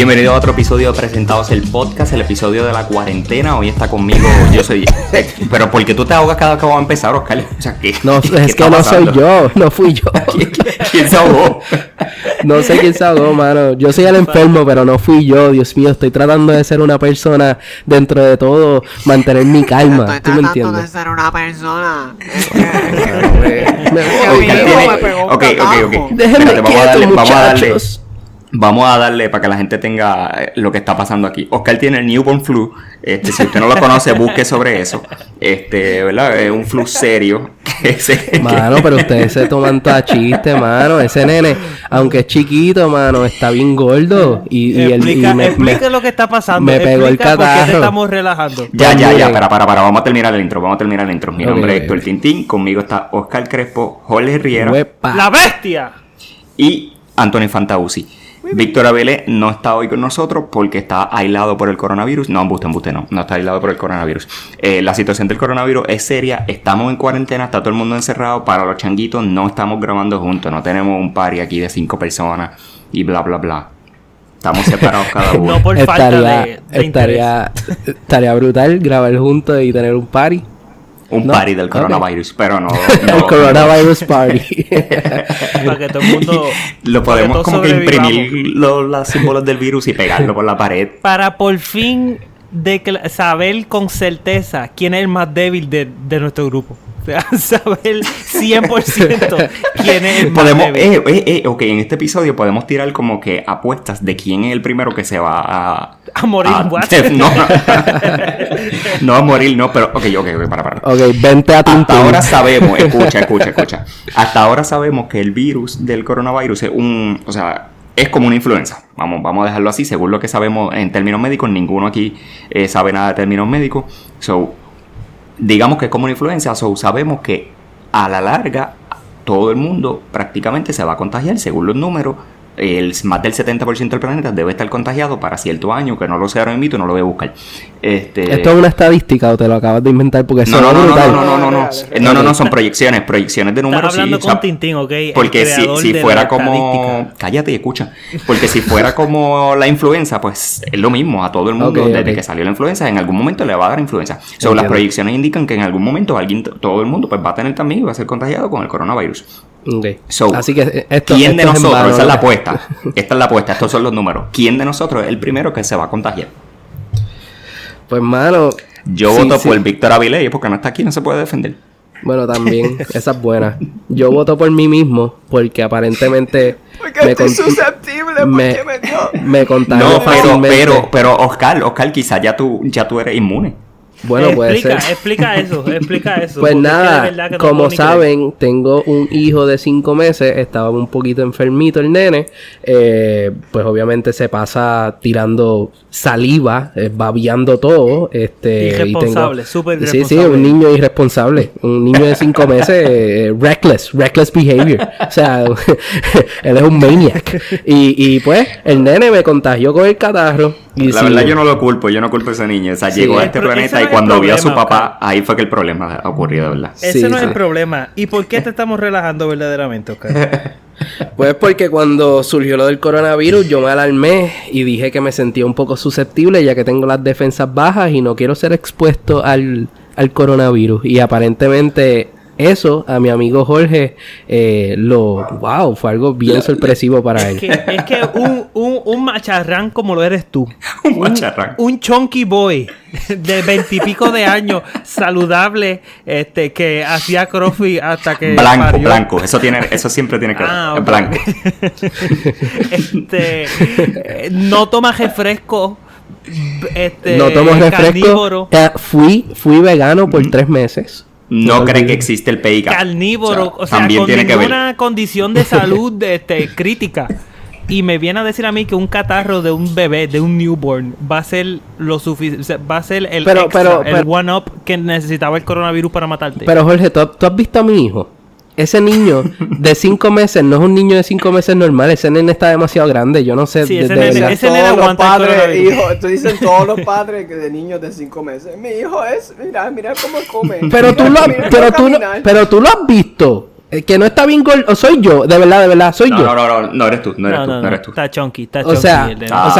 Bienvenido a otro episodio de Presentados el Podcast, el episodio de la cuarentena. Hoy está conmigo, yo soy Diego. Pero porque tú te ahogas cada vez que va a empezar, Oscar. O sea, ¿qué? No, es que no soy yo, no fui yo. ¿Quién se ahogó? No sé quién se ahogó, mano. Yo soy el enfermo, pero no fui yo. Dios mío, estoy tratando de ser una persona dentro de todo, mantener mi calma. Estoy ¿tú me entiendes? De ser una persona. Ok. Déjenme quieto, muchachos. Vamos a darle para que la gente tenga lo que está pasando aquí. Oscar tiene el Newborn Flu. Si usted no lo conoce, busque sobre eso. ¿Verdad? Es un flu serio. Mano, pero ustedes se toman todo a chiste, mano. Ese nene, aunque es chiquito, mano, está bien gordo. Explica lo que está pasando. Me pegó el catarro. ¿Por qué estamos relajando? Ya. Para. Vamos a terminar el intro. Mi nombre es Héctor Tintín. Conmigo está Oscar Crespo, Jorge Riera. Uepa. ¡La bestia! Y Antonio Fantauzzi. Víctor Avilés no está hoy con nosotros porque está aislado por el coronavirus. No, no está aislado por el coronavirus. La situación del coronavirus es seria, estamos en cuarentena, está todo el mundo encerrado. Para los changuitos no estamos grabando juntos, no tenemos un party aquí de 5 personas y bla bla bla. Estamos separados cada uno. No por falta de interés. Estaría brutal grabar juntos y tener un party. Party del coronavirus, pero no. El coronavirus party. Para que todo el mundo... Lo podemos como que imprimir los símbolos del virus y pegarlo por la pared. Para por fin saber con certeza quién es el más débil de nuestro grupo. Saber 100% quién es el más débil. Ok, en este episodio podemos tirar como que apuestas de quién es el primero que se va a morir. No a morir, no, pero ok, para. Ok, vente a Tintín. Hasta ahora sabemos, escucha. Hasta ahora sabemos que el virus del coronavirus es es como una influenza. Vamos a dejarlo así, según lo que sabemos en términos médicos. Ninguno aquí sabe nada de términos médicos. So, digamos que es como una influenza, so sabemos que a la larga todo el mundo prácticamente se va a contagiar, según los números. Más del 70% del planeta debe estar contagiado para cierto año, que no lo sé ahora mismo, no lo voy a buscar. ¿Esto es una estadística o te lo acabas de inventar? Porque no, son proyecciones de números. Estás hablando con Tintín, ¿ok? Porque si fuera como... Cállate y escucha. Porque si fuera como la influenza, pues es lo mismo a todo el mundo. Desde que salió la influenza, en algún momento le va a dar influenza. So, las proyecciones indican que en algún momento todo el mundo pues va a tener también y va a ser contagiado con el coronavirus. Okay. So, así que ¿quién de nosotros? Esa es la apuesta. Estos son los números. ¿Quién de nosotros es el primero que se va a contagiar? Pues, mano, yo voto por Víctor Avilés porque no está aquí, no se puede defender. Bueno, también, esa es buena. Yo voto por mí mismo porque aparentemente porque estoy susceptible, me contagió. No, pero Oscar, quizás ya tú eres inmune. Bueno, explica eso. Pues nada, como saben, tengo un hijo de 5 meses, estaba un poquito enfermito el nene, pues obviamente se pasa tirando saliva, babeando todo. Irresponsable, súper irresponsable. Sí, un niño irresponsable, un niño de 5 meses, reckless behavior, o sea, él es un maniac. Y pues, el nene me contagió con el catarro. La verdad yo no lo culpo, a ese niño, o sea, llegó a este planeta y cuando vio a su papá, ahí fue que el problema ocurrió, de verdad. Ese no es el problema. ¿Y por qué te estamos relajando verdaderamente, Oscar? Pues porque cuando surgió lo del coronavirus yo me alarmé y dije que me sentía un poco susceptible ya que tengo las defensas bajas y no quiero ser expuesto al coronavirus. Y aparentemente eso a mi amigo Jorge fue algo bien sorpresivo para él. Es que un macharrán como lo eres tú. Un macharrán. Un chunky boy de 20 y pico de años, saludable, que hacía crossfit hasta que Blanco. Eso siempre tiene que ver. Okay. Blanco. No tomas refresco. No tomo refresco. Fui vegano por 3 meses. No cree que existe el PB gun. Carnívoro, también tiene que ver. Una condición de salud crítica. Y me viene a decir a mí que un catarro de un bebé, de un newborn, va a ser lo suficiente, va a ser el one up que necesitaba el coronavirus para matarte. Pero Jorge, ¿tú has visto a mi hijo? Ese niño de 5 meses no es un niño de 5 meses normal. Ese nene está demasiado grande. Yo no sé. Sí, ese nene aguanta el coronavirus. Tú dices todos los padres que de niños de 5 meses. Mi hijo es... Mira cómo come. Pero tú lo has visto. El que no está bien gordo, soy yo, de verdad, soy yo. No eres tú, no eres tú. Está chunky,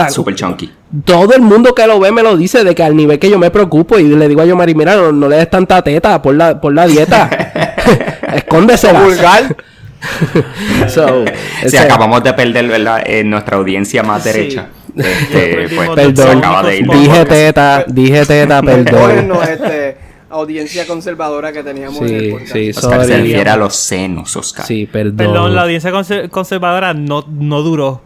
super chunky. Todo el mundo que lo ve me lo dice, de que al nivel que yo me preocupo y le digo a Yomari, mira, no le des tanta teta por la dieta. Escóndese vulgar. Si acabamos de perder, ¿verdad? Nuestra audiencia más derecha. Perdón, dije teta, perdón. Bueno, audiencia conservadora que teníamos en el podcast. Sí, Oscar se refiere a los senos, Oscar. Sí, perdón, la audiencia conservadora no duró.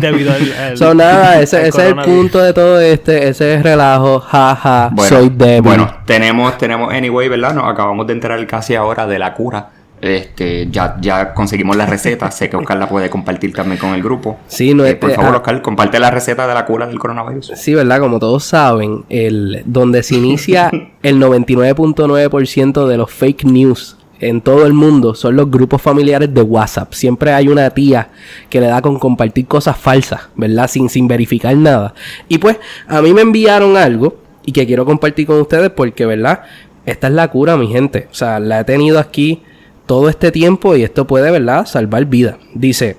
Debido al nada, ese es el punto de todo ese es relajo, jaja, bueno, soy débil. Bueno, tenemos anyway, ¿verdad? Nos acabamos de enterar casi ahora de la cura. Ya conseguimos la receta. Sé que Oscar la puede compartir también con el grupo. Sí, no, por favor, Oscar, comparte la receta de la cura del coronavirus. Sí, ¿verdad? Como todos saben, donde se inicia el 99.9% de los fake news en todo el mundo son los grupos familiares de WhatsApp. Siempre hay una tía que le da con compartir cosas falsas, ¿verdad? Sin verificar nada. Y pues, a mí me enviaron algo y que quiero compartir con ustedes porque, ¿verdad? Esta es la cura, mi gente. O sea, la he tenido aquí todo este tiempo y esto puede, ¿verdad?, salvar vidas. Dice: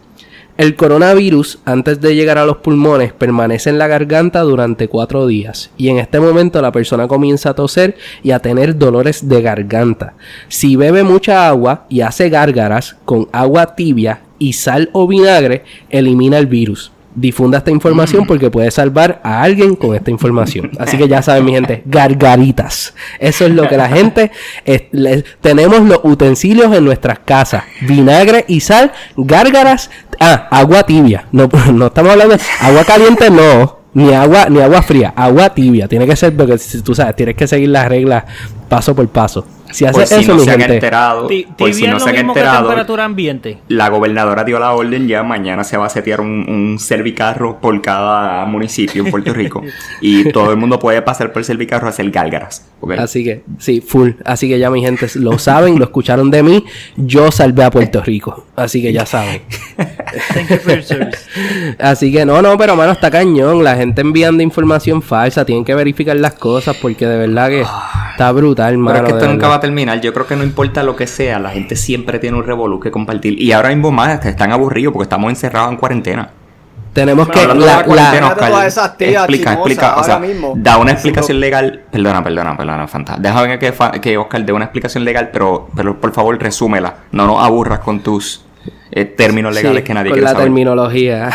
el coronavirus, antes de llegar a los pulmones, permanece en la garganta durante 4 días. Y en este momento la persona comienza a toser y a tener dolores de garganta. Si bebe mucha agua y hace gárgaras con agua tibia y sal o vinagre, elimina el virus. Difunda esta información porque puede salvar a alguien con esta información. Así que ya saben, mi gente, gargaritas. Eso es lo que la gente... tenemos los utensilios en nuestras casas. Vinagre y sal, gárgaras... Ah, agua tibia. No estamos hablando de agua caliente, no. Ni agua fría. Agua tibia. Tiene que ser, porque tú sabes, tienes que seguir las reglas paso por paso. Si haces por eso, no se han enterado, por si no se han enterado, temperatura ambiente. La gobernadora dio la orden, ya mañana se va a setear un servicarro por cada municipio en Puerto Rico y todo el mundo puede pasar por el servicarro a hacer gárgaras, ¿okay? Así que, sí, full. Así que ya, mi gente, lo saben, lo escucharon de mí. Yo salvé a Puerto Rico, así que ya saben. Thank you for your service. Así que no, pero mano, está cañón. La gente enviando información falsa, tienen que verificar las cosas porque de verdad que está brutal, mano. Pero es que esto nunca va a terminar. Yo creo que no importa lo que sea, la gente siempre tiene un revolú que compartir. Y ahora mismo más están aburridos porque estamos encerrados en cuarentena. Tenemos que... Explica, o sea, mismo. Da una explicación legal. Perdona, Fanta. Deja venir que Oscar dé una explicación legal, pero por favor, resúmela. No nos aburras con tus... términos legales, sí, que nadie quiere saber. Con la terminología.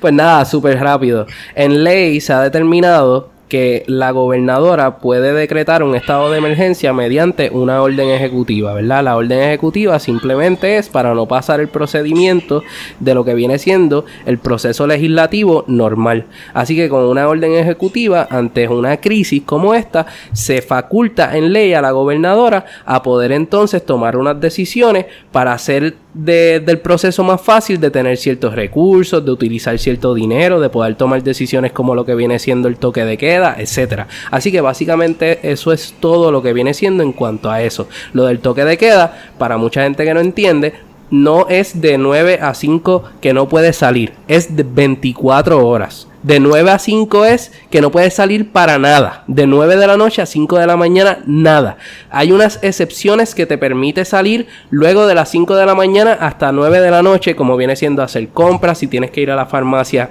Pues nada, súper rápido. En ley se ha determinado que la gobernadora puede decretar un estado de emergencia mediante una orden ejecutiva, ¿verdad? La orden ejecutiva simplemente es para no pasar el procedimiento de lo que viene siendo el proceso legislativo normal. Así que con una orden ejecutiva, ante una crisis como esta, se faculta en ley a la gobernadora a poder entonces tomar unas decisiones para hacer del proceso más fácil, de tener ciertos recursos, de utilizar cierto dinero, de poder tomar decisiones como lo que viene siendo el toque de queda, etcétera. Así que básicamente eso es todo lo que viene siendo en cuanto a eso. Lo del toque de queda, para mucha gente que no entiende, no es de 9 a 5 que no puedes salir, es de 24 horas. De 9 a 5 es que no puedes salir para nada. De 9 de la noche a 5 de la mañana, nada. Hay unas excepciones que te permite salir luego de las 5 de la mañana hasta 9 de la noche, como viene siendo hacer compras, si tienes que ir a la farmacia,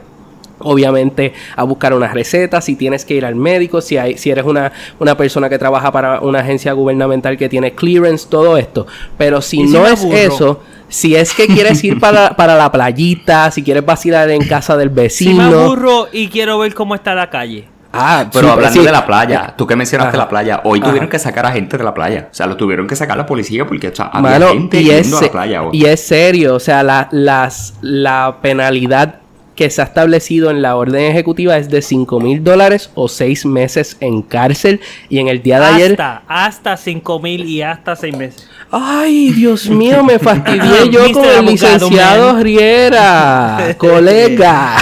obviamente, a buscar unas recetas, si tienes que ir al médico, si eres una persona que trabaja para una agencia gubernamental que tiene clearance, todo esto. Pero si no es eso... Si es que quieres ir para la playita, si quieres vacilar en casa del vecino... Si me aburro y quiero ver cómo está la calle. Ah, pero sí, hablando de la playa, tú que mencionaste la playa, hoy tuvieron que sacar a gente de la playa. O sea, lo tuvieron que sacar la policía porque, o sea, había gente yendo a la playa hoy. Y es serio, o sea, la penalidad que se ha establecido en la orden ejecutiva es de $5,000 o 6 meses en cárcel. Y en el día de ayer... Hasta 5,000 y hasta 6 meses. ¡Ay, Dios mío! Me fastidié yo con el licenciado Riera, colega.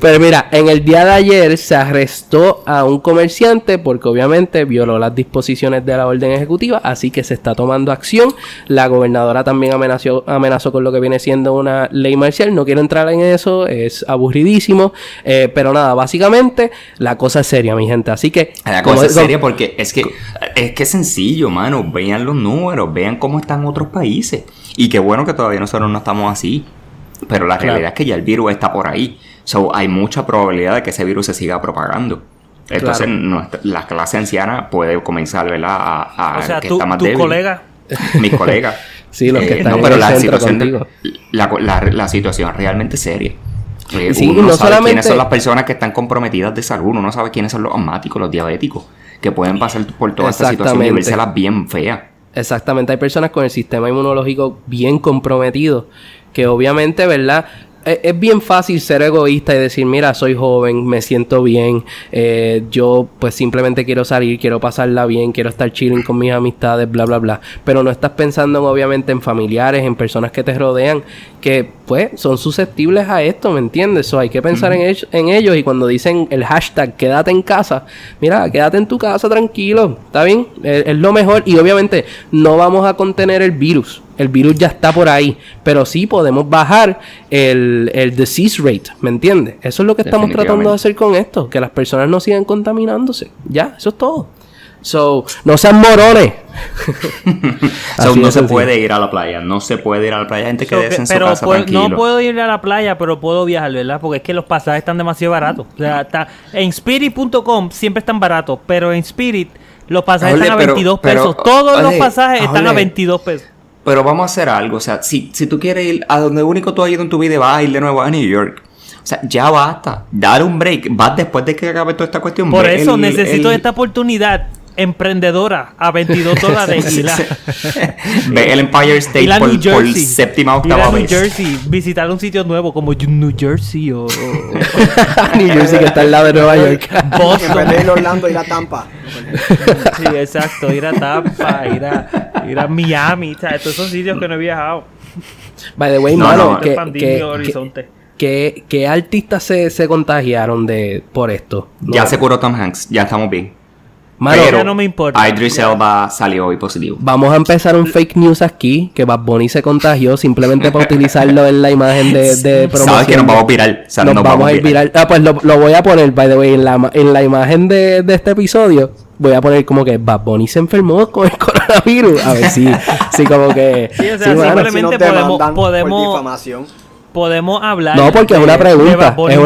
Pero mira, en el día de ayer se arrestó a un comerciante porque obviamente violó las disposiciones de la orden ejecutiva, así que se está tomando acción. La gobernadora también amenazó con lo que viene siendo una ley marcial. No quiero entrar en eso, es aburridísimo, pero nada, básicamente la cosa es seria, mi gente, así que... La cosa es seria porque es que es sencillo. sencillo, mano. Vean los números, vean cómo están otros países. Y qué bueno que todavía nosotros no estamos así. Pero la realidad es que ya el virus está por ahí. So, hay mucha probabilidad de que ese virus se siga propagando. Entonces, la clase anciana puede comenzar, ¿verdad? O sea, que tú, está más débil. Colega. Mis colegas. Sí, los que están no, pero en el centro contigo. La situación realmente seria. Sí, uno no sabe solamente quiénes son las personas que están comprometidas de salud. Uno no sabe quiénes son los asmáticos, los diabéticos, que pueden pasar por toda esta situación y verselas bien feas. Exactamente. Hay personas con el sistema inmunológico bien comprometido, que obviamente, ¿verdad? Es bien fácil ser egoísta y decir, mira, soy joven, me siento bien, yo pues simplemente quiero salir, quiero pasarla bien, quiero estar chilling con mis amistades, bla, bla, bla. Pero no estás pensando obviamente en familiares, en personas que te rodean, que pues son susceptibles a esto, ¿me entiendes? So, hay que pensar en ellos, y cuando dicen el hashtag quédate en casa, mira, quédate en tu casa tranquilo, ¿está bien? Es lo mejor, y obviamente no vamos a contener el virus. El virus ya está por ahí, pero sí podemos bajar el disease rate, ¿me entiendes? Eso es lo que estamos tratando de hacer con esto, que las personas no sigan contaminándose. Ya, eso es todo. So, no sean morones. So, no se puede ir a la playa, no se puede ir a la playa. Gente que quédese en su casa tranquilo. No puedo ir a la playa, pero puedo viajar, ¿verdad? Porque es que los pasajes están demasiado baratos. O sea, en Spirit.com siempre están baratos, pero en Spirit los pasajes están a 22 pesos. Todos los pasajes están a 22 pesos. Pero vamos a hacer algo, o sea, si tú quieres ir a donde único tú has ido en tu vida, vas a ir de nuevo a New York. O sea, ya basta, dale un break, vas después de que acabe toda esta cuestión. Por eso necesito esta oportunidad emprendedora a $22 y ve el Empire State por séptima octava vez. New Jersey, visitar un sitio nuevo como New Jersey o New Jersey, que está al lado de Nueva York. Boston. En vez de ir a Orlando, ir a Tampa. Sí, exacto, ir a Tampa, ir a Miami, o sea, todos esos sitios que no he viajado. By the way, ¿qué artistas se contagiaron por esto? Ya se curó Tom Hanks, ya estamos bien. Mano, pero no me importa. Idris Elba salió hoy positivo. Vamos a empezar un fake news aquí, que Bad Bunny se contagió simplemente para utilizarlo en la imagen de promoción. Sabes que nos vamos a viral. O sea, nos vamos a ir viral. Ah, pues lo voy a poner, by the way, en la imagen de este episodio. Voy a poner como que Bad Bunny se enfermó con el coronavirus. A ver si como que... Sí, o sea, simplemente podemos... difamación. Podemos hablar. No, porque es una pregunta. Es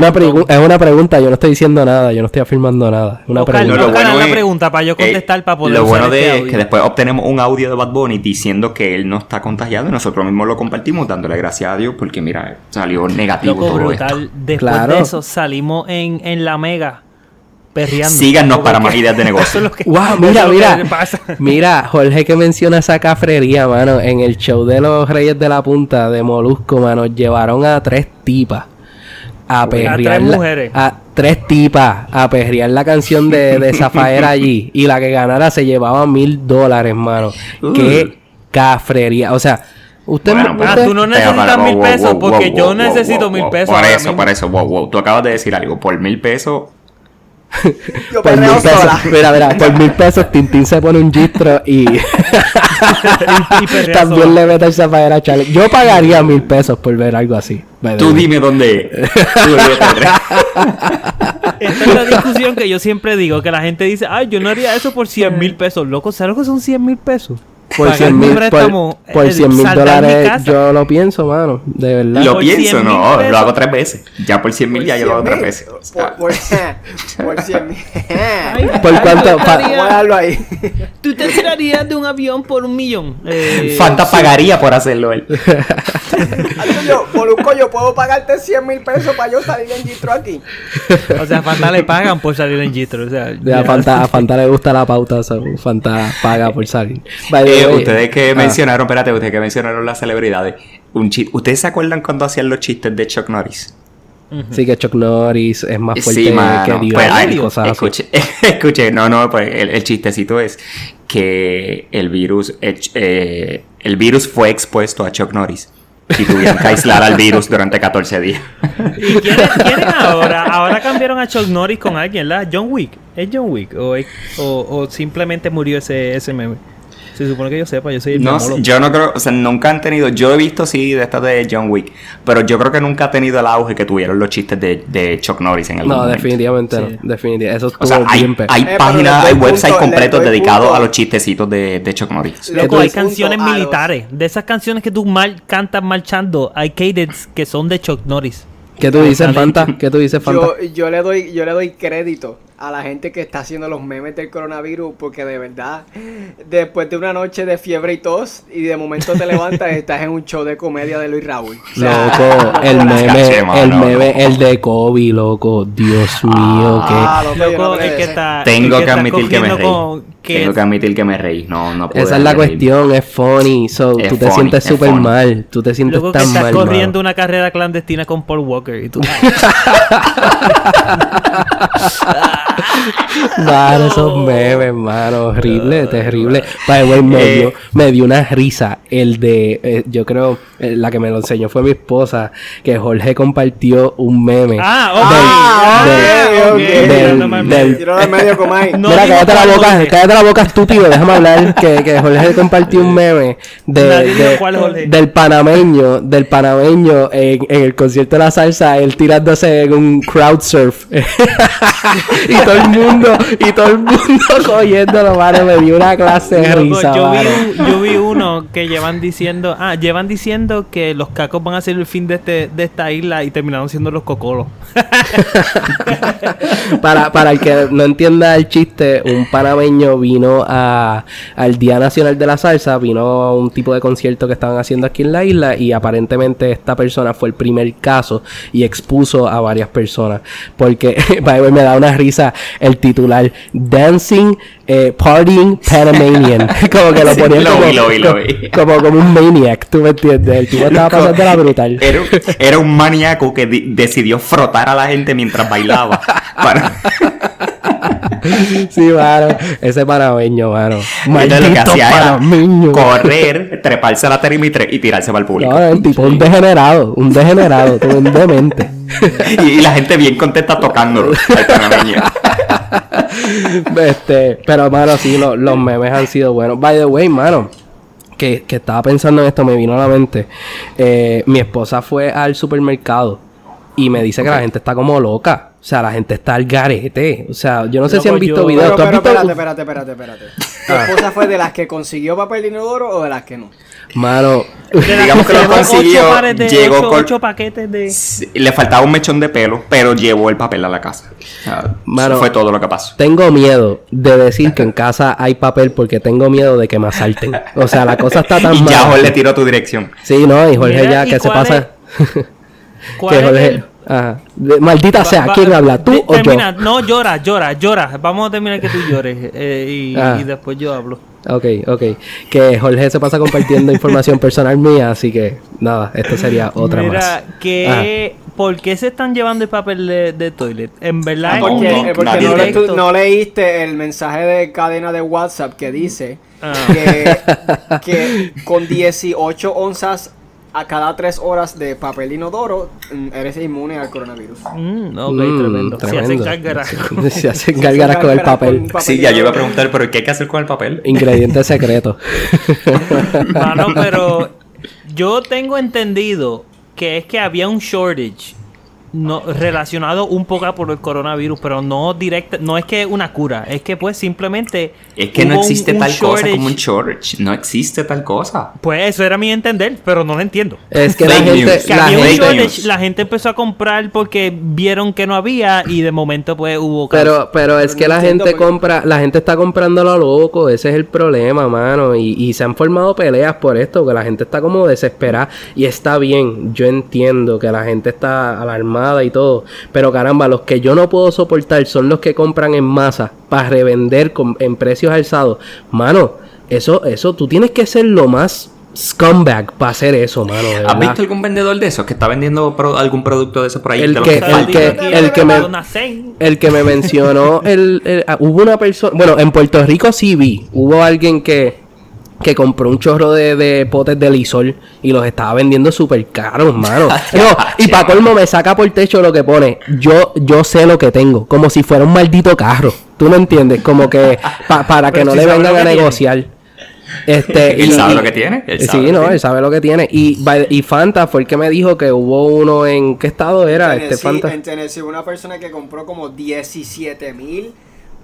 una pregunta. Yo no estoy diciendo nada. Yo no estoy afirmando nada. Es una pregunta. Una pregunta para yo contestar, para poder. Lo bueno es que después obtenemos un audio de Bad Bunny diciendo que él no está contagiado y nosotros mismos lo compartimos, dándole gracias a Dios porque, mira, salió negativo todo brutal. Esto. Después de eso salimos en la mega. Perreando. Síganos para más ideas de negocio. Wow, mira, Jorge, que menciona esa cafrería, mano. En el show de los Reyes de la Punta de Molusco, mano, llevaron a 3 tipas a perrear. A 3 tipas a perrear la canción de Zafaera allí. Y la que ganara se llevaba $1,000, mano. Qué cafrería. O sea, tú no necesitas $1,000 porque yo necesito $1,000. Para eso. Tú acabas de decir algo. Por $1,000... Yo por $1,000, mira, por $1,000 Tintín se pone un Gitro y también le mete el Zafaera Challenge. Yo pagaría $1,000 por ver algo así. Tú dime dónde es. Esta es la discusión que yo siempre digo, que la gente dice, ay, yo no haría eso por $100,000. Loco, ¿sabes lo que son $100,000? Por $100,000 yo lo pienso, mano, de verdad. Lo pienso, no, lo hago 3 veces. Ya por $100,000 ya yo lo hago 3 veces. O sea. Por $100,000. ¿Por cuánto? Ahí. ¿Tú te tirarías de un avión por $1,000,000? Fanta pagaría por hacerlo él. Molusco, yo puedo pagarte $100,000 para yo salir en Gitro aquí. O sea, a Fanta le pagan por salir en Gitro. O sea, a Fanta le gusta la pauta, o sea, Fanta paga por salir. Ustedes que mencionaron las celebridades. ¿Ustedes se acuerdan cuando hacían los chistes de Chuck Norris? Uh-huh. Sí, que Chuck Norris es más fuerte que Dios. Escuche, pues el chistecito es que el virus fue expuesto a Chuck Norris y tuvieron que aislar al virus durante 14 días. ¿Y quieren ahora? Ahora cambiaron a Chuck Norris con alguien, ¿verdad? John Wick. ¿Es John Wick? ¿O simplemente murió ese meme? Se supone que yo sepa, yo soy el mamólogo. Yo no creo, o sea, nunca han tenido, yo he visto sí de estas de John Wick, pero yo creo que nunca ha tenido el auge que tuvieron los chistes de Chuck Norris en el momento. No, definitivamente no, sí. Definitivamente, eso estuvo bien peor. Hay páginas, hay websites completos dedicados a los chistecitos de Chuck Norris. Loco, hay canciones militares, de esas canciones que tú cantas marchando, hay cadets que son de Chuck Norris. ¿Qué tú dices, Fanta? ¿Qué tú dices, Fanta? Yo le doy crédito a la gente que está haciendo los memes del coronavirus, porque de verdad, después de una noche de fiebre y tos, y de momento te levantas y estás en un show de comedia de Luis Raúl. O sea, loco, el meme, el de Kobe, loco, Dios mío, Tengo que admitir que me reí, no puedo. Esa es la cuestión, es funny, tú te sientes súper mal, tú te sientes tan mal. Loco, estás corriendo una carrera clandestina con Paul Walker y tú... Mano, esos memes, mano, horrible, terrible. Para el me dio una risa. El de, yo creo, la que me lo enseñó fue mi esposa, que Jorge compartió un meme. Mira, cállate la boca, estúpido, déjame hablar. Que Jorge compartió un meme del panameño en el concierto de la salsa, él tirándose en un crowd surf. y todo el mundo cogiéndolo, mano, me dio una clase de risa. Yo vi uno que llevan diciendo que los cacos van a ser el fin de esta isla y terminaron siendo los cocolos. Para el que no entienda el chiste, un panameño vino al Día Nacional de la Salsa, vino a un tipo de concierto que estaban haciendo aquí en la isla, y aparentemente esta persona fue el primer caso y expuso a varias personas, porque me da una risa el titular: Dancing, Partying Panamanian. Como que lo ponían como un maniac, ¿tú me entiendes? El tipo estaba pasando la brutal. Era un maníaco que decidió frotar a la gente mientras bailaba. Sí, mano, ese panameño, mano. Maldito lo que hacía panameño. Era correr, treparse a la tarima y tirarse para el público. No, el tipo un degenerado, todo un demente. Y la gente bien contenta tocándolo al panameño. Pero, mano, sí, los memes han sido buenos. By the way, mano, que estaba pensando en esto, me vino a la mente. Mi esposa fue al supermercado y me dice que la gente está como loca. O sea, la gente está al garete. O sea, yo no sé si han visto videos. Espérate. ¿Tu esposa fue de las que consiguió papel de inodoro o de las que no? Mano, digamos que lo consiguió. Llegó con 8 paquetes de... Le faltaba un mechón de pelo, pero llevó el papel a la casa. Mano, eso fue todo lo que pasó. Tengo miedo de decir que en casa hay papel porque tengo miedo de que me asalten. O sea, la cosa está tan mal. Y ya Jorge le tiró tu dirección. Sí, no, y Jorge ya, ¿qué se pasa? ¿Cuál es el... Ajá. Maldita sea, ¿quién habla? ¿Tú o yo? No, llora. Vamos a terminar que tú llores, y después yo hablo. Ok. Que Jorge se pasa compartiendo información personal mía, así que nada, esta sería otra. Mira, más. ¿Por qué se están llevando el papel de toilet? En verdad, porque no leíste el mensaje de cadena de WhatsApp que dice que con 18 onzas a cada 3 horas de papel inodoro eres inmune al coronavirus. Tremendo. Se hacen gárgaras con el papel. Sí, ya yo iba a preguntar, pero ¿qué hay que hacer con el papel? Ingredientes secretos. Mano, pero yo tengo entendido que es que había un shortage relacionado un poco por el coronavirus, pero no directa, no es que una cura, es que pues simplemente es que no existe un tal shortage. Cosa como un shortage, no existe tal cosa. Pues eso era mi entender, pero no lo entiendo. Es que la gente empezó a comprar porque vieron que no había y de momento pues hubo casos. Pero es que no, la gente está comprando lo loco, ese es el problema, mano, y se han formado peleas por esto, que la gente está como desesperada, y está bien, yo entiendo que la gente está alarmada y todo, pero caramba, los que yo no puedo soportar son los que compran en masa para revender en precios alzados. Mano, eso, tú tienes que ser lo más scumbag para hacer eso, mano. ¿Has visto algún vendedor de esos que está vendiendo algún producto de esos por ahí? El que me mencionó, hubo una persona, bueno, en Puerto Rico sí vi, hubo alguien que compró un chorro de potes de Lysol y los estaba vendiendo súper caros, mano. No, y para colmo me saca por techo lo que pone: yo sé lo que tengo, como si fuera un maldito carro. ¿Tú no entiendes? Como que para que no le vengan a negociar. Él sabe lo que tiene. Sí, no, él sabe lo que tiene. Y Fanta fue el que me dijo que hubo uno en... ¿Qué estado era Tennessee, Fanta? En Tennessee, una persona que compró como 17,000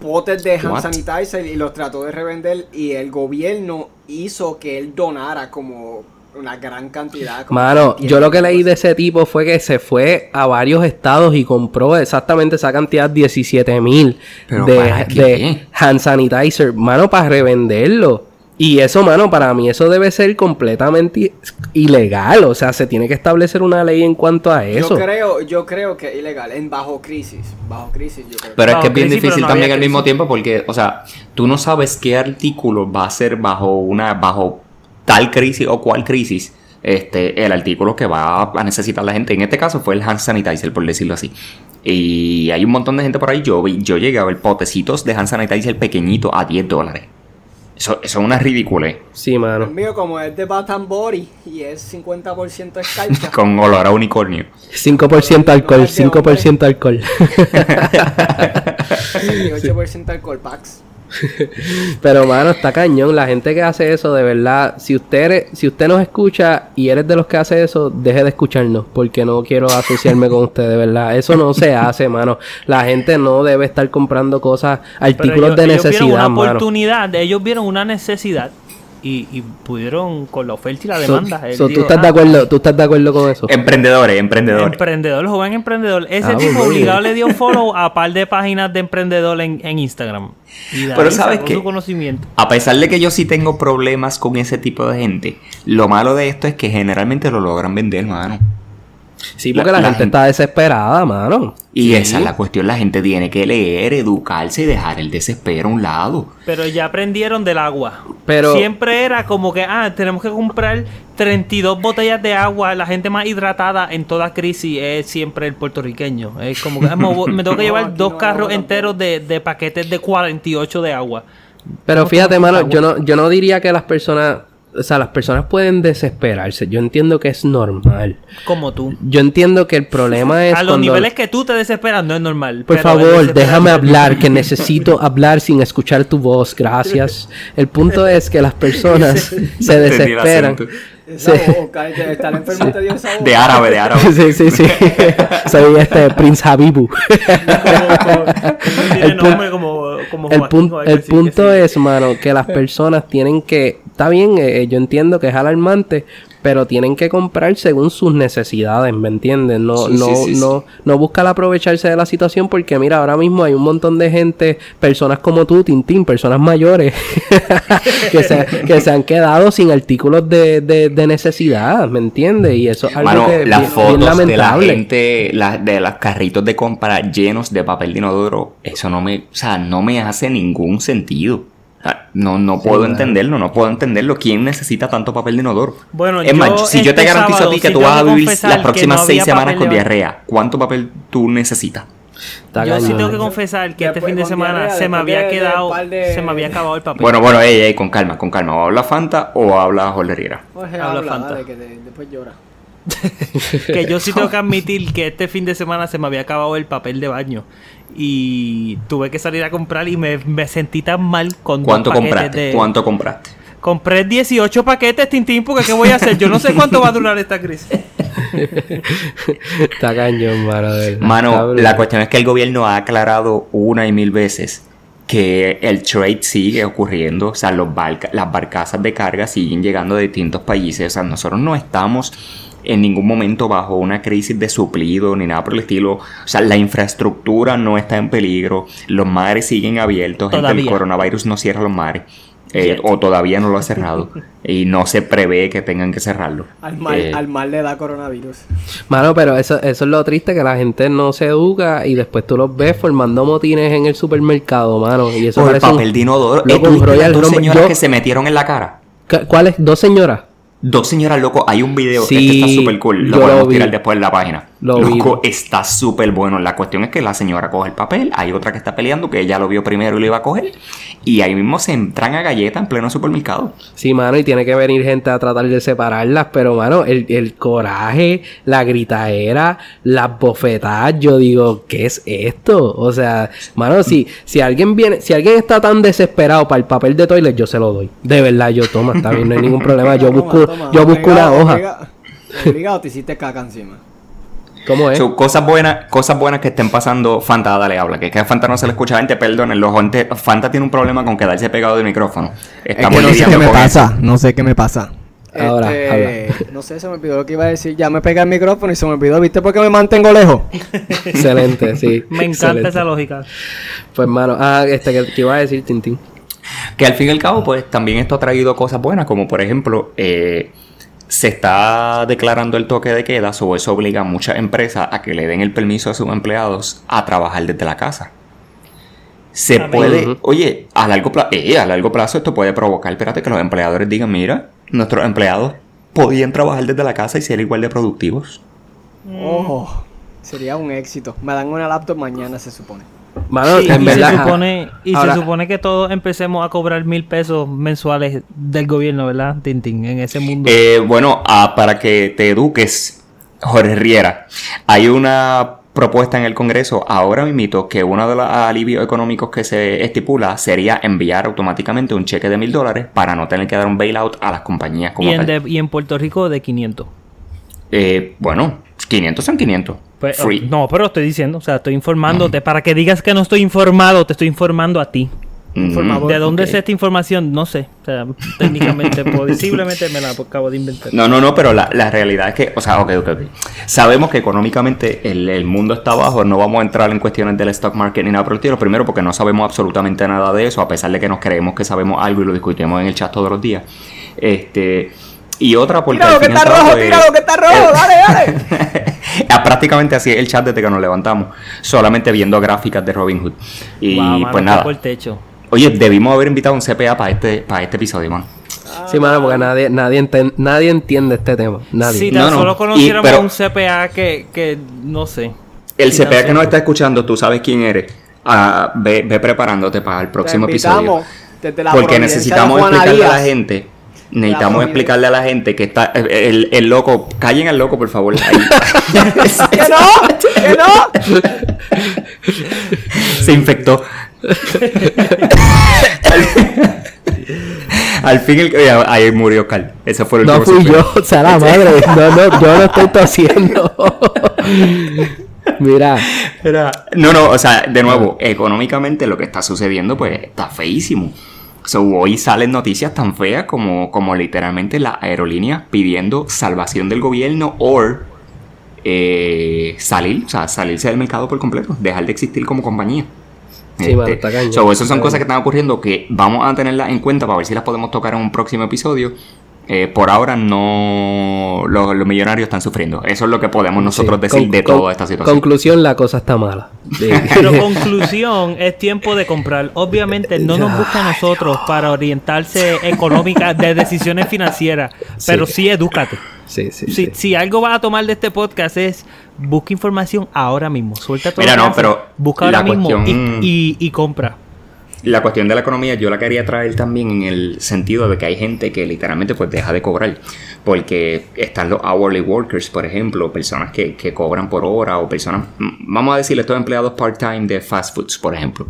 potes de hand sanitizer y los trató de revender, y el gobierno hizo que él donara como una gran cantidad. Como mano, yo lo que leí de ese tipo fue que se fue a varios estados y compró exactamente esa cantidad, 17,000 de hand sanitizer, mano, para revenderlo. Y eso, mano, para mí eso debe ser completamente ilegal. O sea, se tiene que establecer una ley en cuanto a eso. Yo creo que es ilegal en bajo crisis yo creo. Pero es que es bien difícil también al mismo tiempo, porque, o sea, tú no sabes qué artículo va a ser bajo tal crisis o cual crisis, el artículo que va a necesitar la gente. En este caso fue el hand sanitizer, por decirlo así. Y hay un montón de gente por ahí. Yo llegué a ver potecitos de hand sanitizer pequeñitos a $10. Eso es una ridícula. Sí, mano. El mío, como es de Bath and Body y es 50% escarcha. Con olor a unicornio. 5% alcohol, 5% alcohol. 8% alcohol, Pax. Pero, mano, está cañón. La gente que hace eso, de verdad, si usted nos escucha y eres de los que hace eso, deje de escucharnos, porque no quiero asociarme con usted, de verdad. Eso no se hace, mano. La gente no debe estar comprando cosas, artículos de necesidad, mano. Ellos vieron una oportunidad, ellos vieron una necesidad y pudieron, con la oferta y la demanda. ¿Tú estás de acuerdo con eso? Emprendedor, joven emprendedor. Ese tipo obligado le dio follow a par de páginas de emprendedor en Instagram. Pero sabes que, a pesar de que yo sí tengo problemas con ese tipo de gente, lo malo de esto es que generalmente lo logran vender, mano. Sí, porque la gente está desesperada, mano. Y sí, esa es la cuestión. La gente tiene que leer, educarse y dejar el desespero a un lado. Pero ya aprendieron del agua. Pero siempre era como que, tenemos que comprar 32 botellas de agua. La gente más hidratada en toda crisis es siempre el puertorriqueño. Es como que me tengo que llevar dos carros enteros de paquetes de 48 de agua. Pero fíjate, mano, yo no diría que las personas... O sea, las personas pueden desesperarse. Yo entiendo que es normal. Como tú. Yo entiendo que el problema es... A los niveles que tú te desesperas no es normal. Por favor, déjame hablar, que necesito hablar sin escuchar tu voz. Gracias. El punto es que las personas se desesperan. Sí. De árabe. Sí. Soy Prince Habibu. El punto es, mano, que las personas tienen que... Está bien, yo entiendo que es alarmante, pero tienen que comprar según sus necesidades, ¿me entiendes? No buscan aprovecharse de la situación, porque mira, ahora mismo hay un montón de gente, personas como tú, Tintín, personas mayores, que se han quedado sin artículos de necesidad, ¿me entiendes? Y eso es algo, mano, que las fotos bien de la gente, de los carritos de compra llenos de papel de inodoro, eso no me hace ningún sentido. No puedo entenderlo. ¿Quién necesita tanto papel de inodoro? Bueno, es más, si yo te garantizo a ti que tú vas a vivir las próximas 6 semanas con diarrea, ¿cuánto papel tú necesitas? Yo sí tengo que confesar que este fin de semana se me había acabado el papel. Bueno, con calma. ¿O habla Fanta o habla Jorge Riera? Habla Fanta. Dale, que después llora. Que yo sí tengo que admitir que este fin de semana se me había acabado el papel de baño y tuve que salir a comprar, y me sentí tan mal con... ¿Cuánto compraste? Compré 18 paquetes, Tintín, porque ¿qué voy a hacer? Yo no sé cuánto va a durar esta crisis. Está cañón, mano. La cuestión es que el gobierno ha aclarado una y mil veces que el trade sigue ocurriendo. O sea, las barcazas de carga siguen llegando de distintos países. O sea, nosotros no estamos en ningún momento bajo una crisis de suplido ni nada por el estilo. O sea, la infraestructura no está en peligro. Los mares siguen abiertos. El coronavirus no cierra los mares. O todavía no lo ha cerrado. Y no se prevé que tengan que cerrarlo. Al mar le da coronavirus. Mano, pero eso es lo triste, que la gente no se educa y después tú los ves formando motines en el supermercado, mano. Y eso parece papel de inodoro. Dos señoras que se metieron en la cara. ¿Cuáles? ¿Dos señoras? Dos señoras, loco. Hay un video. Sí, este está super cool. Lo podemos tirar después en la página. Loco, está súper bueno. La cuestión es que la señora coge el papel. Hay otra que está peleando que ella lo vio primero y lo iba a coger. Y ahí mismo se entran a galletas en pleno supermercado. Sí, mano, y tiene que venir gente a tratar de separarlas. Pero, mano, el coraje, la gritadera, las bofetadas. Yo digo, ¿qué es esto? O sea, mano, si alguien viene, si alguien está tan desesperado para el papel de toilet, yo se lo doy. De verdad, yo toma, está bien, no hay ningún problema. Yo busco una hoja. Obligado, te hiciste caca encima. ¿Cómo es? So, cosas buenas que estén pasando. Fanta, dale, habla. Que a Fanta no se le escucha gente, perdónenlo. Fanta tiene un problema con quedarse pegado del micrófono. No sé qué me pasa. Ahora, habla. No sé, se me olvidó lo que iba a decir. Ya me pega el micrófono y se me olvidó. ¿Viste por qué me mantengo lejos? Excelente, sí. Me encanta esa lógica. Pues, mano, ¿qué iba a decir, Tintín? Que al fin y al cabo, pues, también esto ha traído cosas buenas. Como, por ejemplo, se está declarando el toque de queda, o eso obliga a muchas empresas a que le den el permiso a sus empleados a trabajar desde la casa. Se Amén. Puede, oye, a largo plazo esto puede provocar, espérate, que los empleadores digan, mira, nuestros empleados podían trabajar desde la casa y ser igual de productivos. Oh, sería un éxito. Me dan una laptop mañana, se supone. Mano, sí, se supone que todos empecemos a cobrar $1,000 mensuales del gobierno, ¿verdad, Tintín? En ese mundo. Bueno, para que te eduques, Jorge Riera, hay una propuesta en el Congreso ahora mismo que uno de los alivios económicos que se estipula sería enviar automáticamente un cheque de $1,000 para no tener que dar un bailout a las compañías como tal. Y en Puerto Rico de 500. Bueno, 500 son 500. Pues, free. No, pero estoy diciendo, o sea, estoy informándote. Para que digas que no estoy informado, te estoy informando a ti. ¿De dónde es esta información? No sé. O sea, técnicamente, posiblemente me la acabo de inventar. No, pero la realidad es que, o sea, ok. Sabemos que económicamente el mundo está abajo. No vamos a entrar en cuestiones del stock market ni nada por el estilo. Primero, porque no sabemos absolutamente nada de eso, a pesar de que nos creemos que sabemos algo y lo discutimos en el chat todos los días. Y otra porque... ¡Tíralo que está rojo! ¡Dale! Prácticamente así es el chat desde que nos levantamos. Solamente viendo gráficas de Robin Hood. Y wow, pues nada. Por el techo. Oye, debimos haber invitado un CPA para este episodio, mano. Sí, mano, porque nadie entiende este tema. Nadie. Si tan solo conociéramos a un CPA que no sé. El CPA que nos está escuchando, tú sabes quién eres. Ve preparándote para el próximo episodio. Porque necesitamos explicarle a la gente... Necesitamos explicarle a la gente que está el loco. Callen al loco, por favor. ¡Que no! Se infectó. Al fin ahí murió Carl. Ese fue el último. No fui yo, o sea, la madre. No, yo no estoy tosiendo. Mira. No, o sea, de nuevo, económicamente lo que está sucediendo, pues, está feísimo. So, hoy salen noticias tan feas como literalmente las aerolíneas pidiendo salvación del gobierno salirse del mercado por completo, dejar de existir como compañía. Sí, bueno, está cañón. So, esas son cosas que están ocurriendo que vamos a tenerlas en cuenta para ver si las podemos tocar en un próximo episodio. Por ahora no, los millonarios están sufriendo. Eso es lo que podemos nosotros decir de toda esta situación. Conclusión, la cosa está mala. Pero conclusión, es tiempo de comprar. Obviamente no nos busca a nosotros para orientarse económica de decisiones financieras, pero sí edúcate. Sí. Si algo vas a tomar de este podcast es busca información ahora mismo. Suelta todo. Mira, no, pero busca ahora mismo y compra. La cuestión de la economía yo la quería traer también en el sentido de que hay gente que literalmente pues deja de cobrar, porque están los hourly workers, por ejemplo, personas que cobran por hora, o personas, vamos a decir, estos empleados part-time de fast foods, por ejemplo.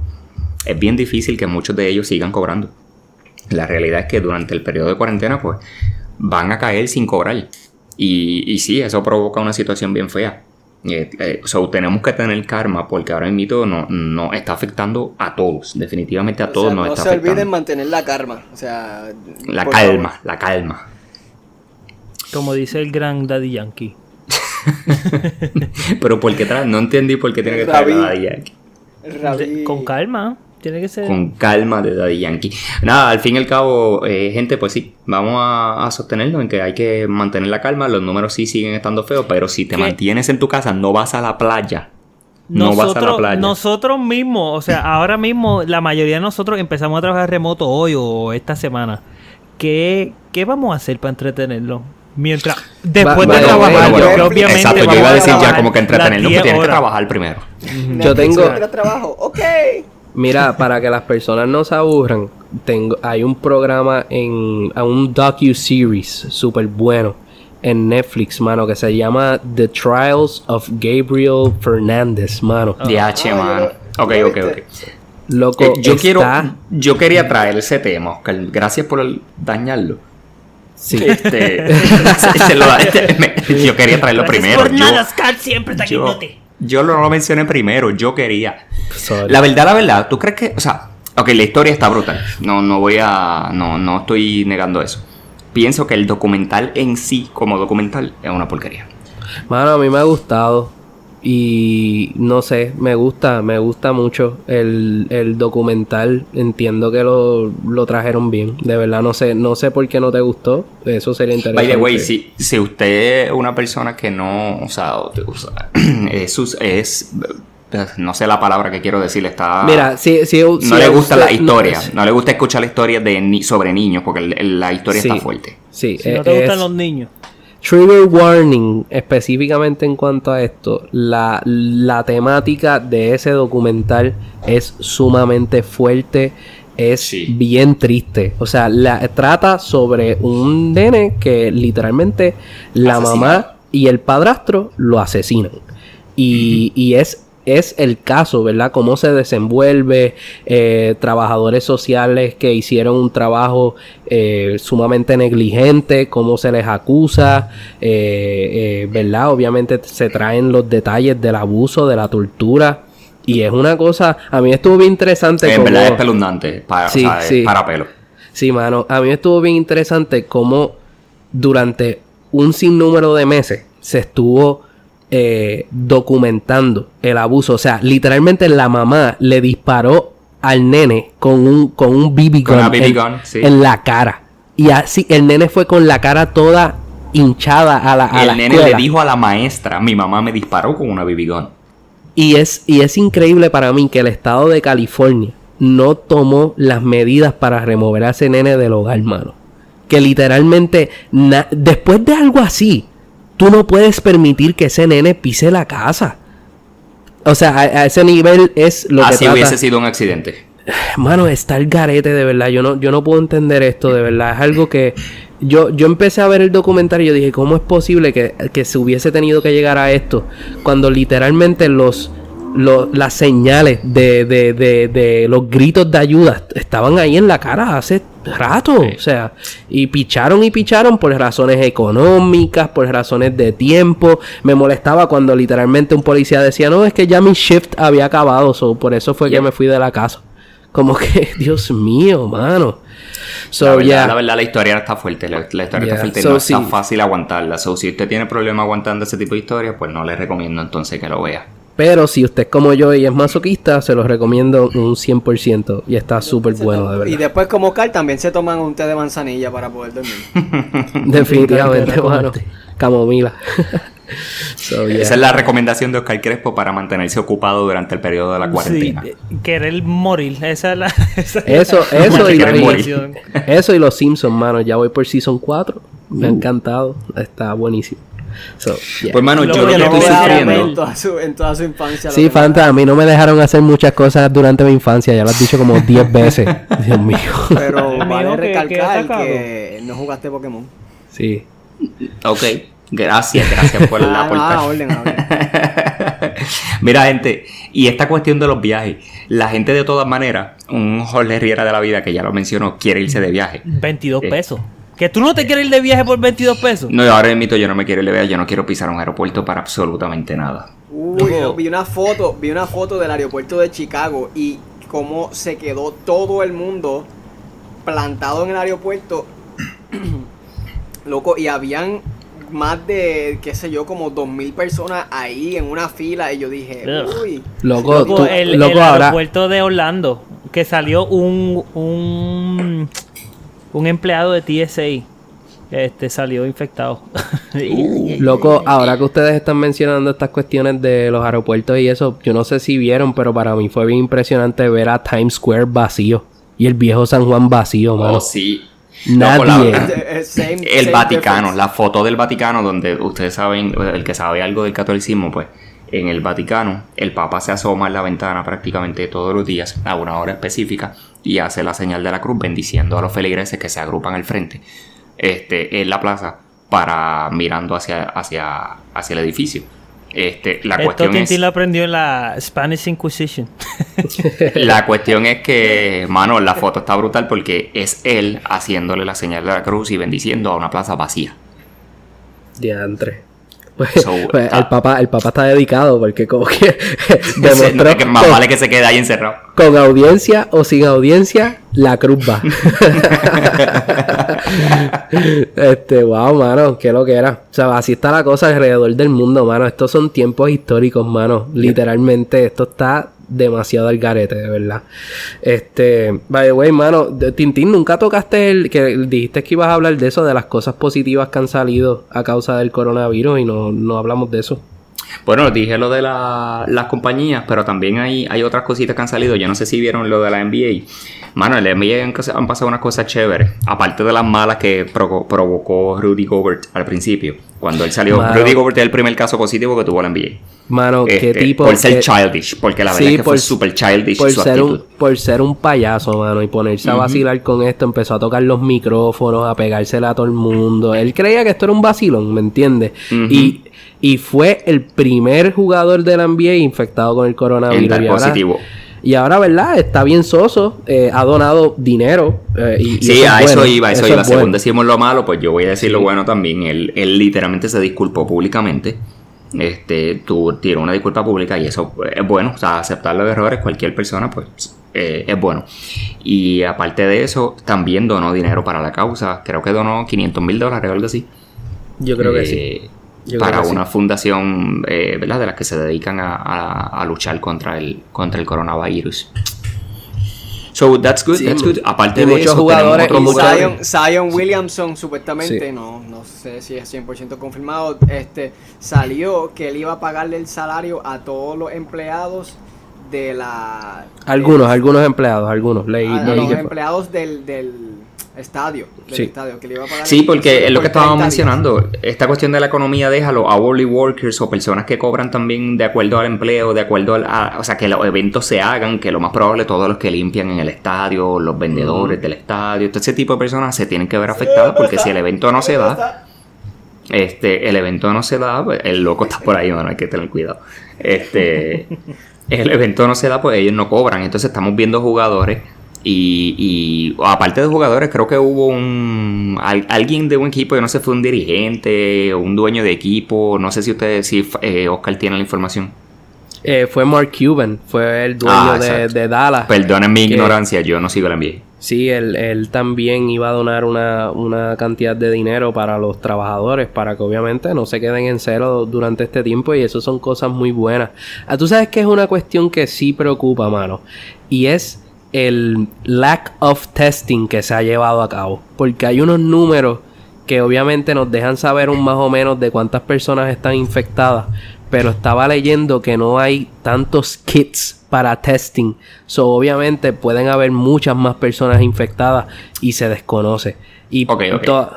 Es bien difícil que muchos de ellos sigan cobrando. La realidad es que durante el periodo de cuarentena pues van a caer sin cobrar y sí, eso provoca una situación bien fea. So, tenemos que tener karma porque ahora el mito no está afectando a todos, definitivamente a todos, o sea, nos está afectando. No se olviden mantener la karma, o sea, la calma. Como dice el gran Daddy Yankee. Pero porque no entendí por qué tiene que estar Daddy Yankee. Con calma. Tiene que ser... Con calma de Daddy Yankee. Nada, al fin y al cabo, gente, pues sí, vamos a sostenernos en que hay que mantener la calma. Los números sí siguen estando feos, pero si te mantienes en tu casa, no vas a la playa. Nosotros mismos, o sea, ahora mismo la mayoría de nosotros empezamos a trabajar remoto hoy o esta semana. ¿Qué vamos a hacer para entretenerlo? Mientras después de trabajar, yo obviamente. Exacto, yo iba a decir ya como que entretenernos, que tienes que trabajar primero. Yo tengo. Trabajo. Okay. Mira, para que las personas no se aburran, hay un programa un docu-series súper bueno en Netflix, mano, que se llama The Trials of Gabriel Fernández, mano. DH, mano. Ok. Loco, yo quería traer ese tema, Oscar. Gracias por dañarlo. Sí. Yo quería traerlo primero. Por nada, Oscar, siempre dañándote. Yo lo mencioné primero, yo quería. Sorry. La verdad, ¿tú crees que...? O sea, ok, la historia está brutal. No estoy negando eso. Pienso que el documental en sí, como documental, es una porquería. Mano, a mí me ha gustado. Y no sé, me gusta mucho el documental. Entiendo que lo trajeron bien. De verdad, no sé por qué no te gustó. Eso sería interesante. By the way, si usted es una persona que no, no sé la palabra que quiero decir, está... Mira, no le gusta la historia, no le gusta escuchar la historia sobre niños, porque la historia está fuerte. Sí, si no te gustan los niños. Trigger warning, específicamente en cuanto a esto, la temática de ese documental es sumamente fuerte, es bien triste. O sea, trata sobre un nene que literalmente la mamá y el padrastro lo asesinan. Y es el caso, ¿verdad? Cómo se desenvuelve, trabajadores sociales que hicieron un trabajo sumamente negligente, cómo se les acusa, ¿verdad? Obviamente se traen los detalles del abuso, de la tortura, y es una cosa, a mí estuvo bien interesante. En verdad es espeluznante, para pelo. Sí, mano, a mí estuvo bien interesante cómo durante un sinnúmero de meses se estuvo... documentando el abuso. O sea, literalmente la mamá le disparó al nene con un BB gun en la cara. Y así el nene fue con la cara toda hinchada a la escuela. El nene le dijo a la maestra, mi mamá me disparó con una BB gun. Y es increíble para mí que el estado de California no tomó las medidas para remover a ese nene del hogar, mano. Que literalmente después de algo así, tú no puedes permitir que ese nene pise la casa. O sea, a ese nivel es lo que trata. Así hubiese sido un accidente. Mano, está el garete, de verdad. Yo no puedo entender esto, de verdad. Es algo que... Yo empecé a ver el documental y yo dije, ¿cómo es posible que se hubiese tenido que llegar a esto? Cuando literalmente las señales de los gritos de ayuda estaban ahí en la cara hace rato, o sea, y picharon por razones económicas, por razones de tiempo. Me molestaba cuando literalmente un policía decía, no, es que ya mi shift había acabado, por eso fue que me fui de la casa. Como que, Dios mío, mano. La verdad, la historia está fuerte. La historia está fuerte y no está fácil aguantarla. Si usted tiene problemas aguantando ese tipo de historias, pues no le recomiendo entonces que lo vea. Pero si usted es como yo y es masoquista, se los recomiendo un 100%. Y está súper bueno, de verdad. Y después, como Carl, también se toman un té de manzanilla para poder dormir. Definitivamente, mano. Camomila. Esa es la recomendación de Oscar Crespo para mantenerse ocupado durante el periodo de la cuarentena. Sí, querer morir. Eso y los Simpsons, mano. Ya voy por Season 4. Me ha encantado. Está buenísimo. Pues hermano, yo lo que estoy sufriendo en toda su infancia. Sí, Fanta, a mí no me dejaron hacer muchas cosas durante mi infancia. Ya lo has dicho como 10 veces. Dios mío. Pero vale recalcar que no jugaste Pokémon. Sí. Ok, gracias por la aportación. Mira, gente, y esta cuestión de los viajes, la gente de todas maneras, un Jorge Riera de la vida, que ya lo mencionó, quiere irse de viaje. 22 pesos. ¿Que tú no te quieres ir de viaje por 22 pesos? No, ahora admito, yo no me quiero ir de viaje. Yo no quiero pisar un aeropuerto para absolutamente nada. Uy, no. Vi una foto del aeropuerto de Chicago y cómo se quedó todo el mundo plantado en el aeropuerto. Loco, y habían más de, qué sé yo, como 2,000 personas ahí en una fila. Y yo dije, uy. Loco, el aeropuerto de Orlando, que salió un empleado de TSA salió infectado. Loco, ahora que ustedes están mencionando estas cuestiones de los aeropuertos y eso, yo no sé si vieron, pero para mí fue bien impresionante ver a Times Square vacío y el viejo San Juan vacío, mano. Oh, sí. Nadie. No, el Vaticano, la foto del Vaticano, donde ustedes saben, el que sabe algo del catolicismo, pues en el Vaticano el Papa se asoma en la ventana prácticamente todos los días a una hora específica y hace la señal de la cruz bendiciendo a los feligreses que se agrupan al frente en la plaza para mirando hacia el edificio. La cuestión es, lo aprendió en la Spanish Inquisition. La cuestión es que, mano, la foto está brutal porque es él haciéndole la señal de la cruz y bendiciendo a una plaza vacía. Diantre. Pues el papá está dedicado porque como que demostró que más vale que se quede ahí encerrado. Con audiencia o sin audiencia, la cruz va. Wow, mano, qué lo que era. O sea, así está la cosa alrededor del mundo, mano. Estos son tiempos históricos, mano. Literalmente, esto está demasiado al garete, de verdad. By the way, mano, Tintín, nunca tocaste el que dijiste que ibas a hablar de eso, de las cosas positivas que han salido a causa del coronavirus y no hablamos de eso. Bueno, dije lo de las compañías, pero también hay otras cositas que han salido. Yo no sé si vieron lo de la NBA. Mano, en la NBA han pasado unas cosas chéveres, aparte de las malas que provocó Rudy Gobert al principio. Cuando él salió, mano, Rudy Gobert es el primer caso positivo que tuvo la NBA. Mano, qué tipo... Por ser childish, porque la verdad es que fue súper childish su actitud. Por ser un payaso, mano, y ponerse a vacilar con esto, empezó a tocar los micrófonos, a pegársela a todo el mundo. Él creía que esto era un vacilón, ¿me entiendes? Y fue el primer jugador de la NBA infectado con el coronavirus. En dar positivo. Y ahora, ¿verdad? Está bien soso. Ha donado dinero. Sí, a eso iba. Eso iba. Según decimos lo malo, pues yo voy a decir lo bueno también. Él literalmente se disculpó públicamente. Tiró una disculpa pública y eso es bueno. O sea, aceptar los errores, cualquier persona, pues es bueno. Y aparte de eso, también donó dinero para la causa. Creo que donó $500,000 o algo así. Yo creo que sí. Para una fundación, ¿verdad? De las que se dedican a luchar contra el coronavirus. So that's good, sí, that's good. Aparte de eso, jugadores, tenemos otro Zion Williamson, supuestamente, sí. No sé si es 100% confirmado, salió que él iba a pagarle el salario a todos los empleados de la... Algunos empleados. Los empleados del estadio, que le iba a pagar. Sí, porque es lo que estábamos mencionando. Esta cuestión de la economía, déjalo a hourly workers o personas que cobran también de acuerdo al empleo, de acuerdo o sea, que los eventos se hagan, que lo más probable todos los que limpian en el estadio, los vendedores del estadio, todo ese tipo de personas se tienen que ver afectadas porque si el evento no se da, pues el loco está por ahí, bueno, hay que tener cuidado. El evento no se da, pues ellos no cobran. Entonces estamos viendo jugadores. Y aparte de jugadores, creo que hubo alguien de un equipo, yo no sé, fue un dirigente o un dueño de equipo, no sé si ustedes, Oscar tiene la información. Fue Mark Cuban, fue el dueño de Dallas. Perdonen mi ignorancia, yo no sigo la NBA. Sí, él también iba a donar una cantidad de dinero para los trabajadores, para que obviamente no se queden en cero durante este tiempo, y eso son cosas muy buenas. Tú sabes que es una cuestión que sí preocupa, mano, y es el lack of testing que se ha llevado a cabo, porque hay unos números que obviamente nos dejan saber un más o menos de cuántas personas están infectadas, pero estaba leyendo que no hay tantos kits para testing, obviamente pueden haber muchas más personas infectadas y se desconoce. Y yo creo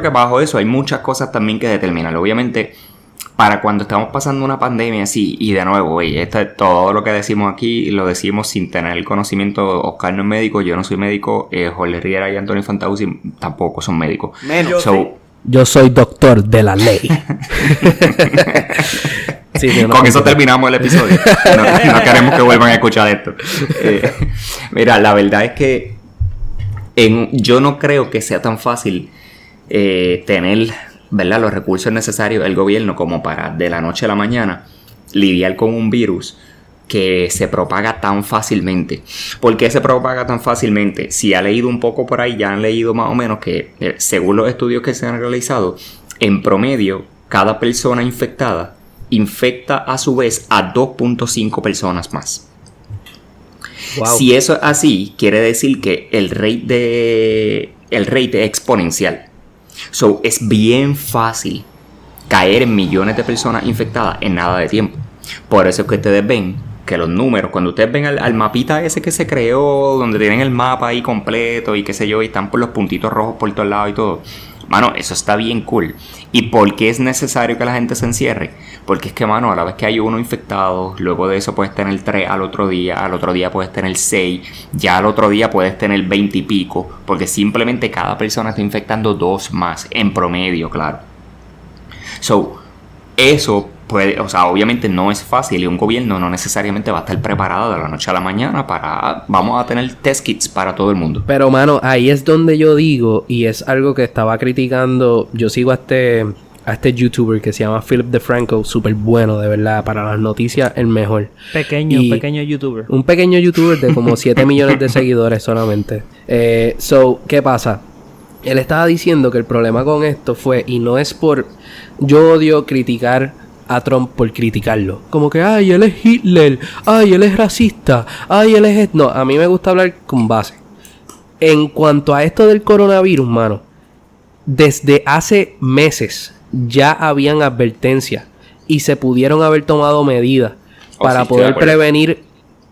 que bajo eso hay muchas cosas también que determinan, obviamente. Para cuando estamos pasando una pandemia así, y de nuevo, todo lo que decimos aquí lo decimos sin tener el conocimiento. Oscar no es médico, yo no soy médico, Jorge Riera y Antonio Fantauzzi tampoco son médicos. Menos. Yo soy doctor de la ley. Con eso terminamos el episodio. No queremos que vuelvan a escuchar esto. Mira, la verdad es que yo no creo que sea tan fácil tener, ¿verdad?, los recursos necesarios del gobierno como para de la noche a la mañana lidiar con un virus que se propaga tan fácilmente. ¿Por qué se propaga tan fácilmente? Si ha leído un poco por ahí, ya han leído más o menos que según los estudios que se han realizado, en promedio cada persona infectada infecta a su vez a 2.5 personas más. Wow. Si eso es así, quiere decir que el rate es exponencial. So, es bien fácil caer en millones de personas infectadas en nada de tiempo. Por eso es que ustedes ven que los números, cuando ustedes ven al mapita ese que se creó, donde tienen el mapa ahí completo y qué sé yo, y están por los puntitos rojos por todos lados y todo, mano, eso está bien cool. ¿Y por qué es necesario que la gente se encierre? Porque es que, mano, a la vez que hay uno infectado, luego de eso puedes tener 3 al otro día puedes tener 6, ya al otro día puedes tener 20 y pico, porque simplemente cada persona está infectando 2 más, en promedio, claro. So, eso puede, o sea, obviamente no es fácil y un gobierno no necesariamente va a estar preparado de la noche a la mañana para, vamos a tener test kits para todo el mundo. Pero, mano, ahí es donde yo digo, y es algo que estaba criticando, yo sigo a este youtuber que se llama Philip DeFranco, súper bueno, de verdad, para las noticias, el mejor. Pequeño youtuber. Un pequeño youtuber de como 7 millones de seguidores solamente. So, ¿qué pasa? Él estaba diciendo que el problema con esto fue, y no es por... Yo odio criticar a Trump por criticarlo. Como que, ay, él es Hitler, ay, él es racista, ay, él es... No, a mí me gusta hablar con base. En cuanto a esto del coronavirus, mano, desde hace meses ya habían advertencias y se pudieron haber tomado medidas para poder prevenir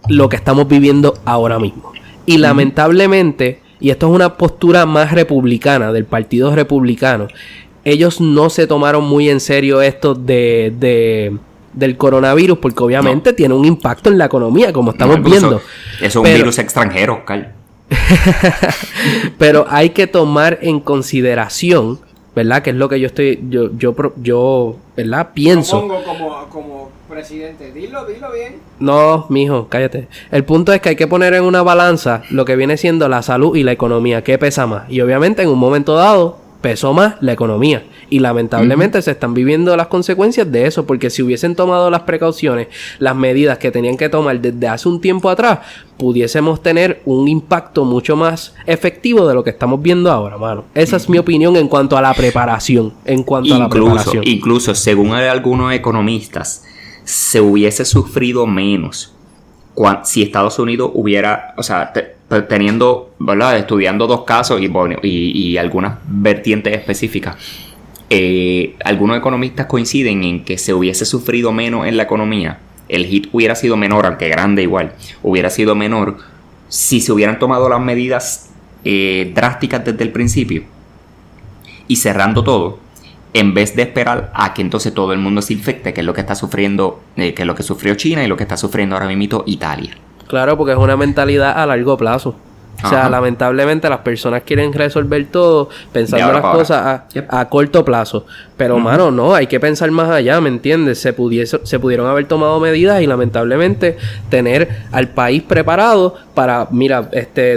lo que estamos viviendo ahora mismo. Y lamentablemente, y esto es una postura más republicana, del Partido Republicano, ellos no se tomaron muy en serio esto del coronavirus, porque obviamente tiene un impacto en la economía, como estamos viendo. Es un virus extranjero, Carl. Pero hay que tomar en consideración, ¿verdad? Que es lo que yo ¿verdad? Pienso. Pongo como presidente. Dilo bien. No, mijo, cállate. El punto es que hay que poner en una balanza lo que viene siendo la salud y la economía. ¿Qué pesa más? Y obviamente en un momento dado pesó más la economía. Y lamentablemente se están viviendo las consecuencias de eso, porque si hubiesen tomado las precauciones, las medidas que tenían que tomar desde hace un tiempo atrás, pudiésemos tener un impacto mucho más efectivo de lo que estamos viendo ahora, mano. Esa es mi opinión en cuanto a la preparación. Incluso, según algunos economistas, se hubiese sufrido menos si Estados Unidos hubiera... O sea, teniendo, ¿verdad? Estudiando 2 casos y algunas vertientes específicas. Algunos economistas coinciden en que se hubiese sufrido menos en la economía. El hit hubiera sido menor, aunque grande igual, hubiera sido menor si se hubieran tomado las medidas drásticas desde el principio y cerrando todo, en vez de esperar a que entonces todo el mundo se infecte, que es lo que está sufriendo, que es lo que sufrió China y lo que está sufriendo ahora mismo Italia. Claro, porque es una mentalidad a largo plazo. O sea, lamentablemente las personas quieren resolver todo pensando las cosas a corto plazo. Pero, mano, no, hay que pensar más allá, ¿me entiendes? Se pudieron haber tomado medidas y lamentablemente tener al país preparado para, mira,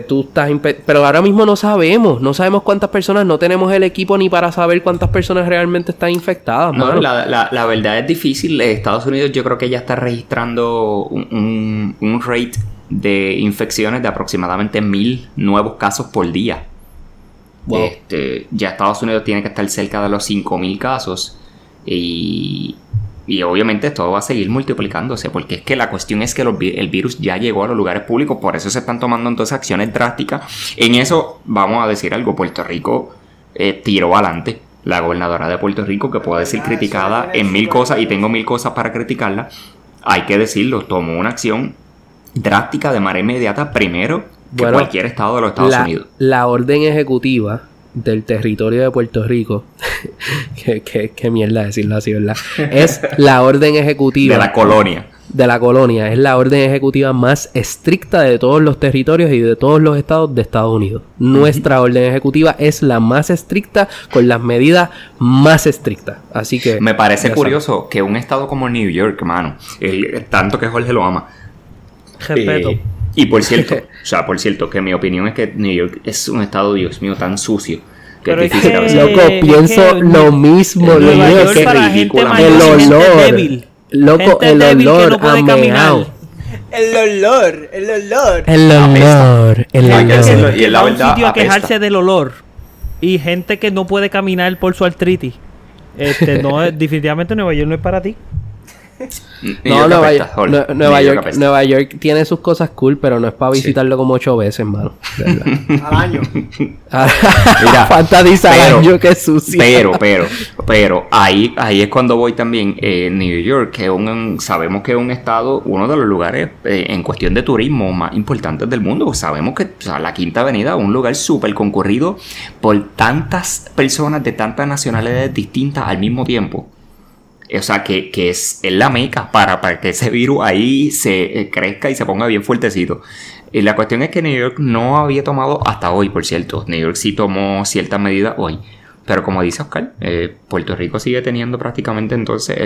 tú estás... Pero ahora mismo no sabemos cuántas personas, no tenemos el equipo ni para saber cuántas personas realmente están infectadas, mano. No, la verdad es difícil. Estados Unidos yo creo que ya está registrando un rate de infecciones de aproximadamente 1,000 nuevos casos por día. Wow. Ya Estados Unidos tiene que estar cerca de los 5,000 casos y obviamente esto va a seguir multiplicándose, porque es que la cuestión es que el virus ya llegó a los lugares públicos, por eso se están tomando entonces acciones drásticas. En eso vamos a decir algo, Puerto Rico tiró adelante. La gobernadora de Puerto Rico, que puede ser criticada en 1,000 cosas, y tengo 1,000 cosas para criticarla, hay que decirlo, tomó una acción drástica de manera inmediata, primero que cualquier estado de los Estados Unidos. La orden ejecutiva del territorio de Puerto Rico, qué mierda decirlo así, ¿verdad? Es la orden ejecutiva de la colonia, es la orden ejecutiva más estricta de todos los territorios y de todos los estados de Estados Unidos. Nuestra orden ejecutiva es la más estricta, con las medidas más estrictas. Así que me parece curioso que un estado como New York, mano, tanto que Jorge lo ama. Respeto. Y por cierto, que mi opinión es que New York es un estado, Dios mío, tan sucio. Pero es difícil. Loco, pienso lo mismo. Nueva York es para gente mayor, el olor. Y la verdad, a quejarse del olor. Y gente que no puede caminar por su artritis. No, definitivamente Nueva York no es para ti. Nueva York tiene sus cosas cool, pero no es para visitarlo como 8 veces, mano. Al año. Mira, falta dice al año, que sucio. Pero ahí es cuando voy también. New York, que sabemos que es un estado, uno de los lugares en cuestión de turismo más importantes del mundo. Sabemos que la Quinta Avenida es un lugar súper concurrido por tantas personas de tantas nacionalidades distintas al mismo tiempo. O sea, que es la meca para que ese virus ahí se crezca y se ponga bien fuertecito. Y la cuestión es que New York no había tomado hasta hoy, por cierto. New York sí tomó ciertas medidas hoy. Pero como dice Oscar, Puerto Rico sigue teniendo prácticamente entonces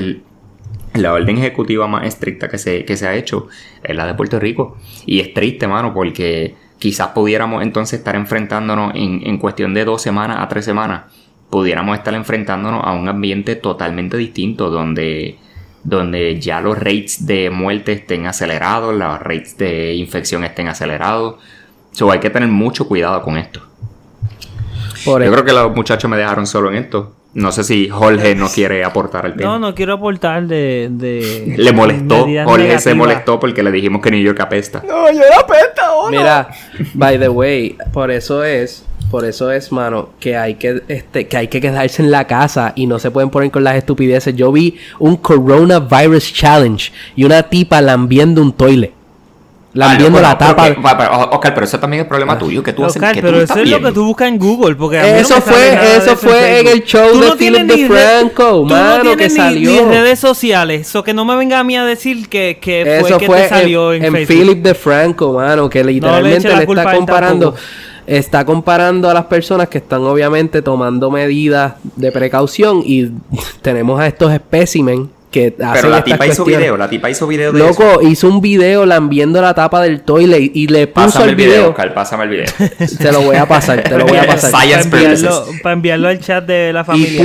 la orden ejecutiva más estricta que se ha hecho, es la de Puerto Rico. Y es triste, mano, porque quizás pudiéramos entonces estar enfrentándonos en cuestión de 2 semanas a 3 semanas. Pudiéramos estar enfrentándonos a un ambiente totalmente distinto, donde ya los rates de muerte estén acelerados, los rates de infección estén acelerados. So, hay que tener mucho cuidado con esto. Yo creo que los muchachos me dejaron solo en esto. No sé si Jorge no quiere aportar al tema. No quiero aportar de le molestó. Jorge negativas. Se molestó porque le dijimos que New York apesta. No, yo no apesta ahora. Mira, by the way, por eso es, mano, que hay que quedarse en la casa y no se pueden poner con las estupideces. Yo vi un coronavirus challenge y una tipa lambiendo un toilet. Lambiendo la tapa. Oscar, pero eso también es problema tuyo. Que tú Oscar, haces, que pero tú eso es viendo. Lo que tú buscas en Google. Porque eso fue en el show tú de Philip DeFranco, mano, no que salió. Ni redes sociales. O que no me venga a mí a decir que eso fue que te salió en Facebook. En Philip DeFranco, mano, que literalmente le está comparando. Está comparando a las personas que están obviamente tomando medidas de precaución y tenemos a estos espécimen que hacen estas. Pero la tipa hizo video de eso. Loco, hizo un video lambiendo la tapa del toilet y le puso pásame el video. Oscar, pásame el video. Te lo voy a pasar. Para enviarlo al chat de la familia.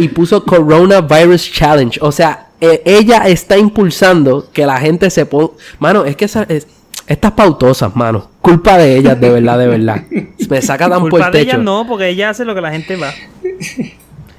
Y puso Coronavirus Challenge. O sea, ella está impulsando que la gente se ponga. Mano, es que estas pautosas, mano. Culpa de ellas, de verdad. Me saca tan por el techo. Culpa de ellas no, porque ella hace lo que la gente va.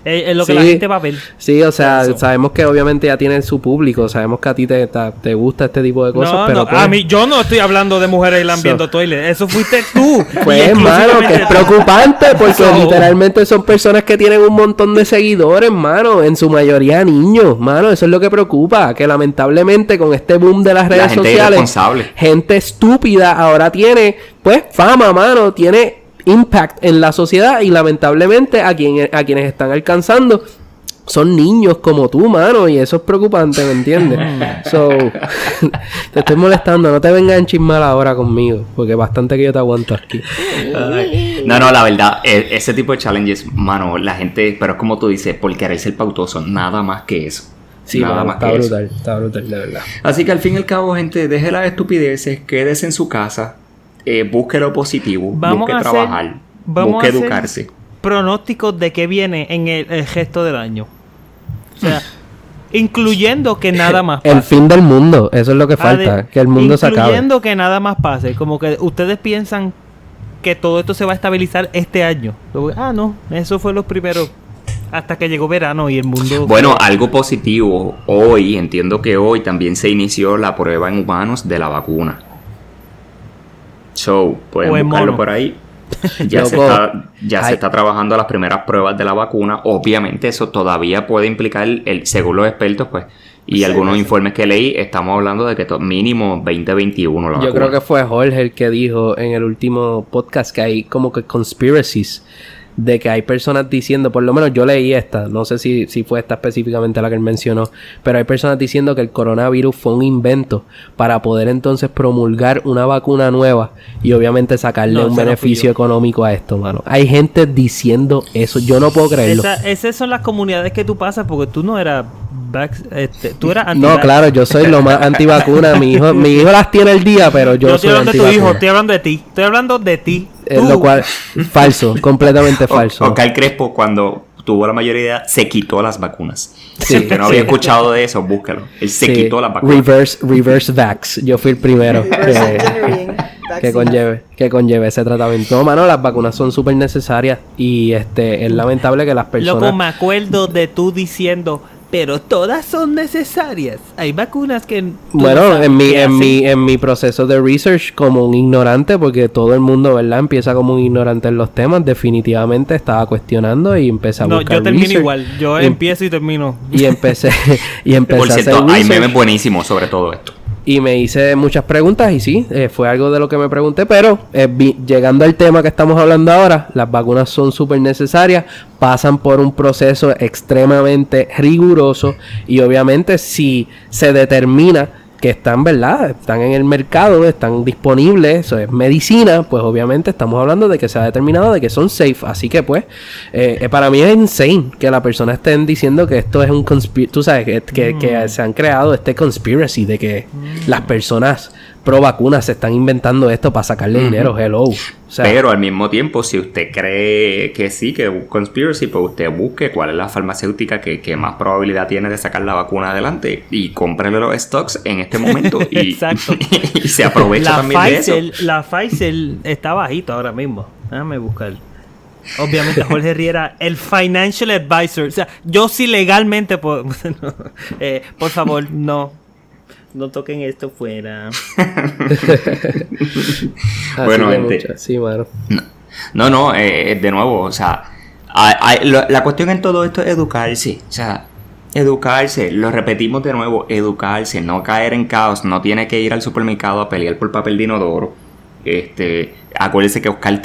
Es lo que la gente va a ver. Sí, o sea, sabemos que obviamente ya tienen su público. Sabemos que a ti te gusta este tipo de cosas. Pero a mí, yo no estoy hablando de mujeres lambiendo toilet. Eso fuiste tú. Pues, mano, que es preocupante porque literalmente son personas que tienen un montón de seguidores, mano. En su mayoría niños, mano. Eso es lo que preocupa. Que lamentablemente con este boom de las redes sociales, gente estúpida ahora tiene, pues, fama, mano. Tiene impact en la sociedad y lamentablemente a quienes están alcanzando son niños como tú, mano, y eso es preocupante, ¿me entiendes? So, te estoy molestando, no te vengas a chismar ahora conmigo, porque bastante que yo te aguanto aquí. No, la verdad, ese tipo de challenges, mano, la gente, pero es como tú dices, por querer ser pautoso, nada más que eso. Sí, nada más está que brutal, eso. Está brutal, la verdad. Así que al fin y al cabo, gente, deje las estupideces, quédese en su casa. Busque lo positivo, busque educarse. Pronósticos de qué viene en el resto del año. O sea, incluyendo que nada más pase. El fin del mundo, eso es lo que falta, que el mundo se acabe. Incluyendo que nada más pase, como que ustedes piensan que todo esto se va a estabilizar este año. No, eso fue los primeros. Hasta que llegó verano y el mundo... Bueno, algo positivo. Hoy, entiendo que hoy también se inició la prueba en humanos de la vacuna. So, pueden buscarlo por ahí. Ya se está trabajando las primeras pruebas de la vacuna. Obviamente eso todavía puede implicar, según los expertos, pues, y algunos informes que leí, estamos hablando de que mínimo 2021 la vacuna. Yo creo que fue Jorge el que dijo en el último podcast que hay como que conspiracies de que hay personas diciendo, por lo menos yo leí esta, no sé si fue esta específicamente la que él mencionó, pero hay personas diciendo que el coronavirus fue un invento para poder entonces promulgar una vacuna nueva y obviamente sacarle un beneficio económico a esto, mano. Hay gente diciendo eso, yo no puedo creerlo. Esas son las comunidades que tú pasas porque tú no eras... tú eras anti-vac. No, claro, yo soy lo más antivacuna. Mi hijo las tiene el día, pero yo soy antivacuna. No estoy hablando de tu hijo, estoy hablando de ti. Lo cual, falso, completamente falso. Oscar Crespo, cuando tuvo la mayoría de edad, se quitó las vacunas. Si usted no había escuchado de eso, búscalo. Él se quitó las vacunas. Reverse vax. Yo fui el primero que conlleve ese tratamiento. No, mano, las vacunas son súper necesarias y es lamentable que las personas... Loco, me acuerdo de tú diciendo... pero todas son necesarias. Hay vacunas que... Bueno, en mi proceso de research como un ignorante, porque todo el mundo, ¿verdad?, empieza como un ignorante en los temas. Definitivamente estaba cuestionando y empecé a buscar research. No, yo termino research igual. Yo empiezo y termino. Y empecé Por cierto, a hacer hay memes buenísimos sobre todo esto. Y me hice muchas preguntas y sí, fue algo de lo que me pregunté. Pero llegando al tema que estamos hablando ahora, las vacunas son súper necesarias, pasan por un proceso extremadamente riguroso y obviamente si se determina que están, ¿verdad?, están en el mercado, están disponibles, eso es medicina, pues obviamente estamos hablando de que se ha determinado de que son safe. Así que pues, para mí es insane que la persona estén diciendo que esto es un conspiracy, tú sabes, que se han creado este conspiracy de que las personas pro vacunas se están inventando esto para sacarle dinero, hello. O sea, pero al mismo tiempo, si usted cree que sí, que es un conspiracy, pues usted busque cuál es la farmacéutica que más probabilidad tiene de sacar la vacuna adelante y cómprele los stocks en este momento y, y se aprovecha también Pfizer, de eso. La Pfizer está bajito ahora mismo. Déjame buscar. Obviamente Jorge Riera, el financial advisor. O sea, yo sí legalmente puedo... no, por favor, no. No toquen esto fuera. Bueno, gente. Sí, bueno. No, de nuevo, o sea, la cuestión en todo esto es educarse. O sea, educarse, lo repetimos de nuevo, educarse, no caer en caos, no tiene que ir al supermercado a pelear por papel de inodoro. Acuérdense que Oscar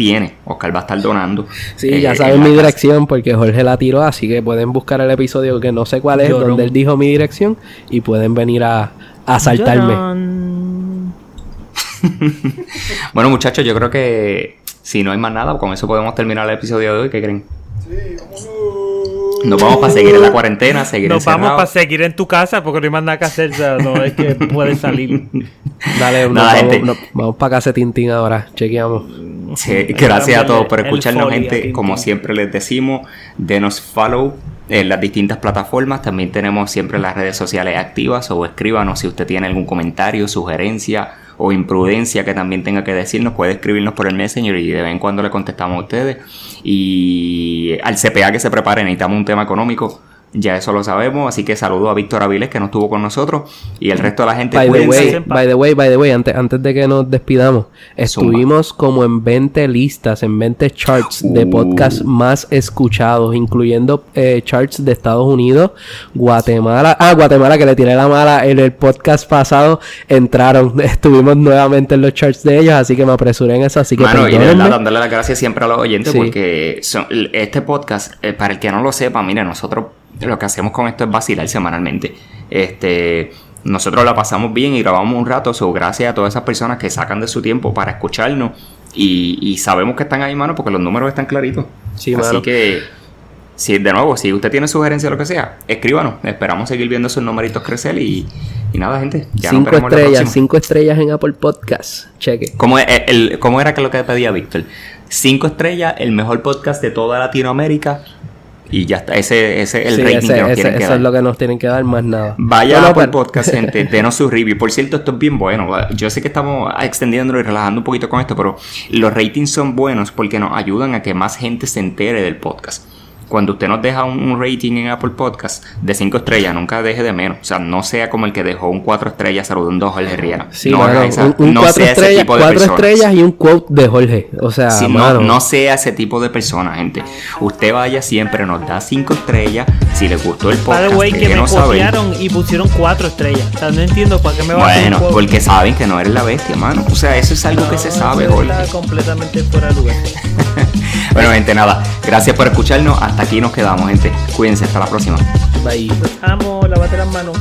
va a estar donando. Sí, ya saben mi dirección porque Jorge la tiró, así que pueden buscar el episodio que no sé cuál es, Llorón, donde él dijo mi dirección y pueden venir a asaltarme. Bueno, muchachos, yo creo que si no hay más nada, con eso podemos terminar el episodio de hoy. ¿Qué creen? Sí, nos vamos para seguir en la cuarentena, seguir nos encerrado. Vamos para seguir en tu casa porque no hay más nada que hacer, o sea, no es que puedes salir. Dale, vamos para casa Tintín ahora, chequeamos. Sí, gracias a todos por escucharnos, gente. Como siempre les decimos, denos follow en las distintas plataformas. También tenemos siempre las redes sociales activas, o escríbanos si usted tiene algún comentario, sugerencia o imprudencia que también tenga que decirnos. Puede escribirnos por el Messenger y de vez en cuando le contestamos a ustedes. Y al CPA que se prepare, necesitamos un tema económico, ya eso lo sabemos. Así que saludo a Víctor Avilés que no estuvo con nosotros y el resto de la gente. By the way, antes de que nos despidamos, estuvimos como en 20 listas, en 20 charts de podcast más escuchados, incluyendo charts de Estados Unidos, Guatemala. Guatemala, que le tiré la mala en el podcast pasado, entraron, estuvimos nuevamente en los charts de ellos, así que me apresuré en eso. Así que y de verdad, dándole las gracias siempre a los oyentes, sí, porque este podcast, para el que no lo sepa, mire, nosotros lo que hacemos con esto es vacilar semanalmente. Nosotros la pasamos bien y grabamos un rato. Gracias a todas esas personas que sacan de su tiempo para escucharnos. Y sabemos que están ahí, mano, porque los números están claritos. Sí, así que, de nuevo, si usted tiene sugerencia o lo que sea, escríbanos. Esperamos seguir viendo esos numeritos crecer. Y nada, gente. Ya 5 estrellas en Apple Podcast. Cheque. ¿Cómo era que lo que pedía Víctor? 5 estrellas, el mejor podcast de toda Latinoamérica. Y ya está, ese es el rating que nos tienen que dar. Eso es lo que nos tienen que dar, más nada. Vaya por podcast, gente, denos su review. Por cierto, esto es bien bueno. Yo sé que estamos extendiéndolo y relajando un poquito con esto, pero los ratings son buenos porque nos ayudan a que más gente se entere del podcast. Cuando usted nos deja un rating en Apple Podcast de 5 estrellas, nunca deje de menos. O sea, no sea como el que dejó un 4 estrellas saludando a Jorge Riera. Sí, no, mano, un no 4 estrellas y un quote de Jorge. O sea, si no sea ese tipo de persona, gente. Usted vaya siempre, nos da 5 estrellas. Si le gustó el podcast, by the way, que me copiaron y pusieron 4 estrellas. O sea, no entiendo para qué me va a hacer un quote. Porque saben que no eres la bestia, mano. O sea, eso es algo que se sabe, Jorge. Está completamente fuera de lugar. Bueno, gente, nada. Gracias por escucharnos. Hasta aquí nos quedamos, gente. Cuídense, hasta la próxima. Bye. Los amo, lávate las manos.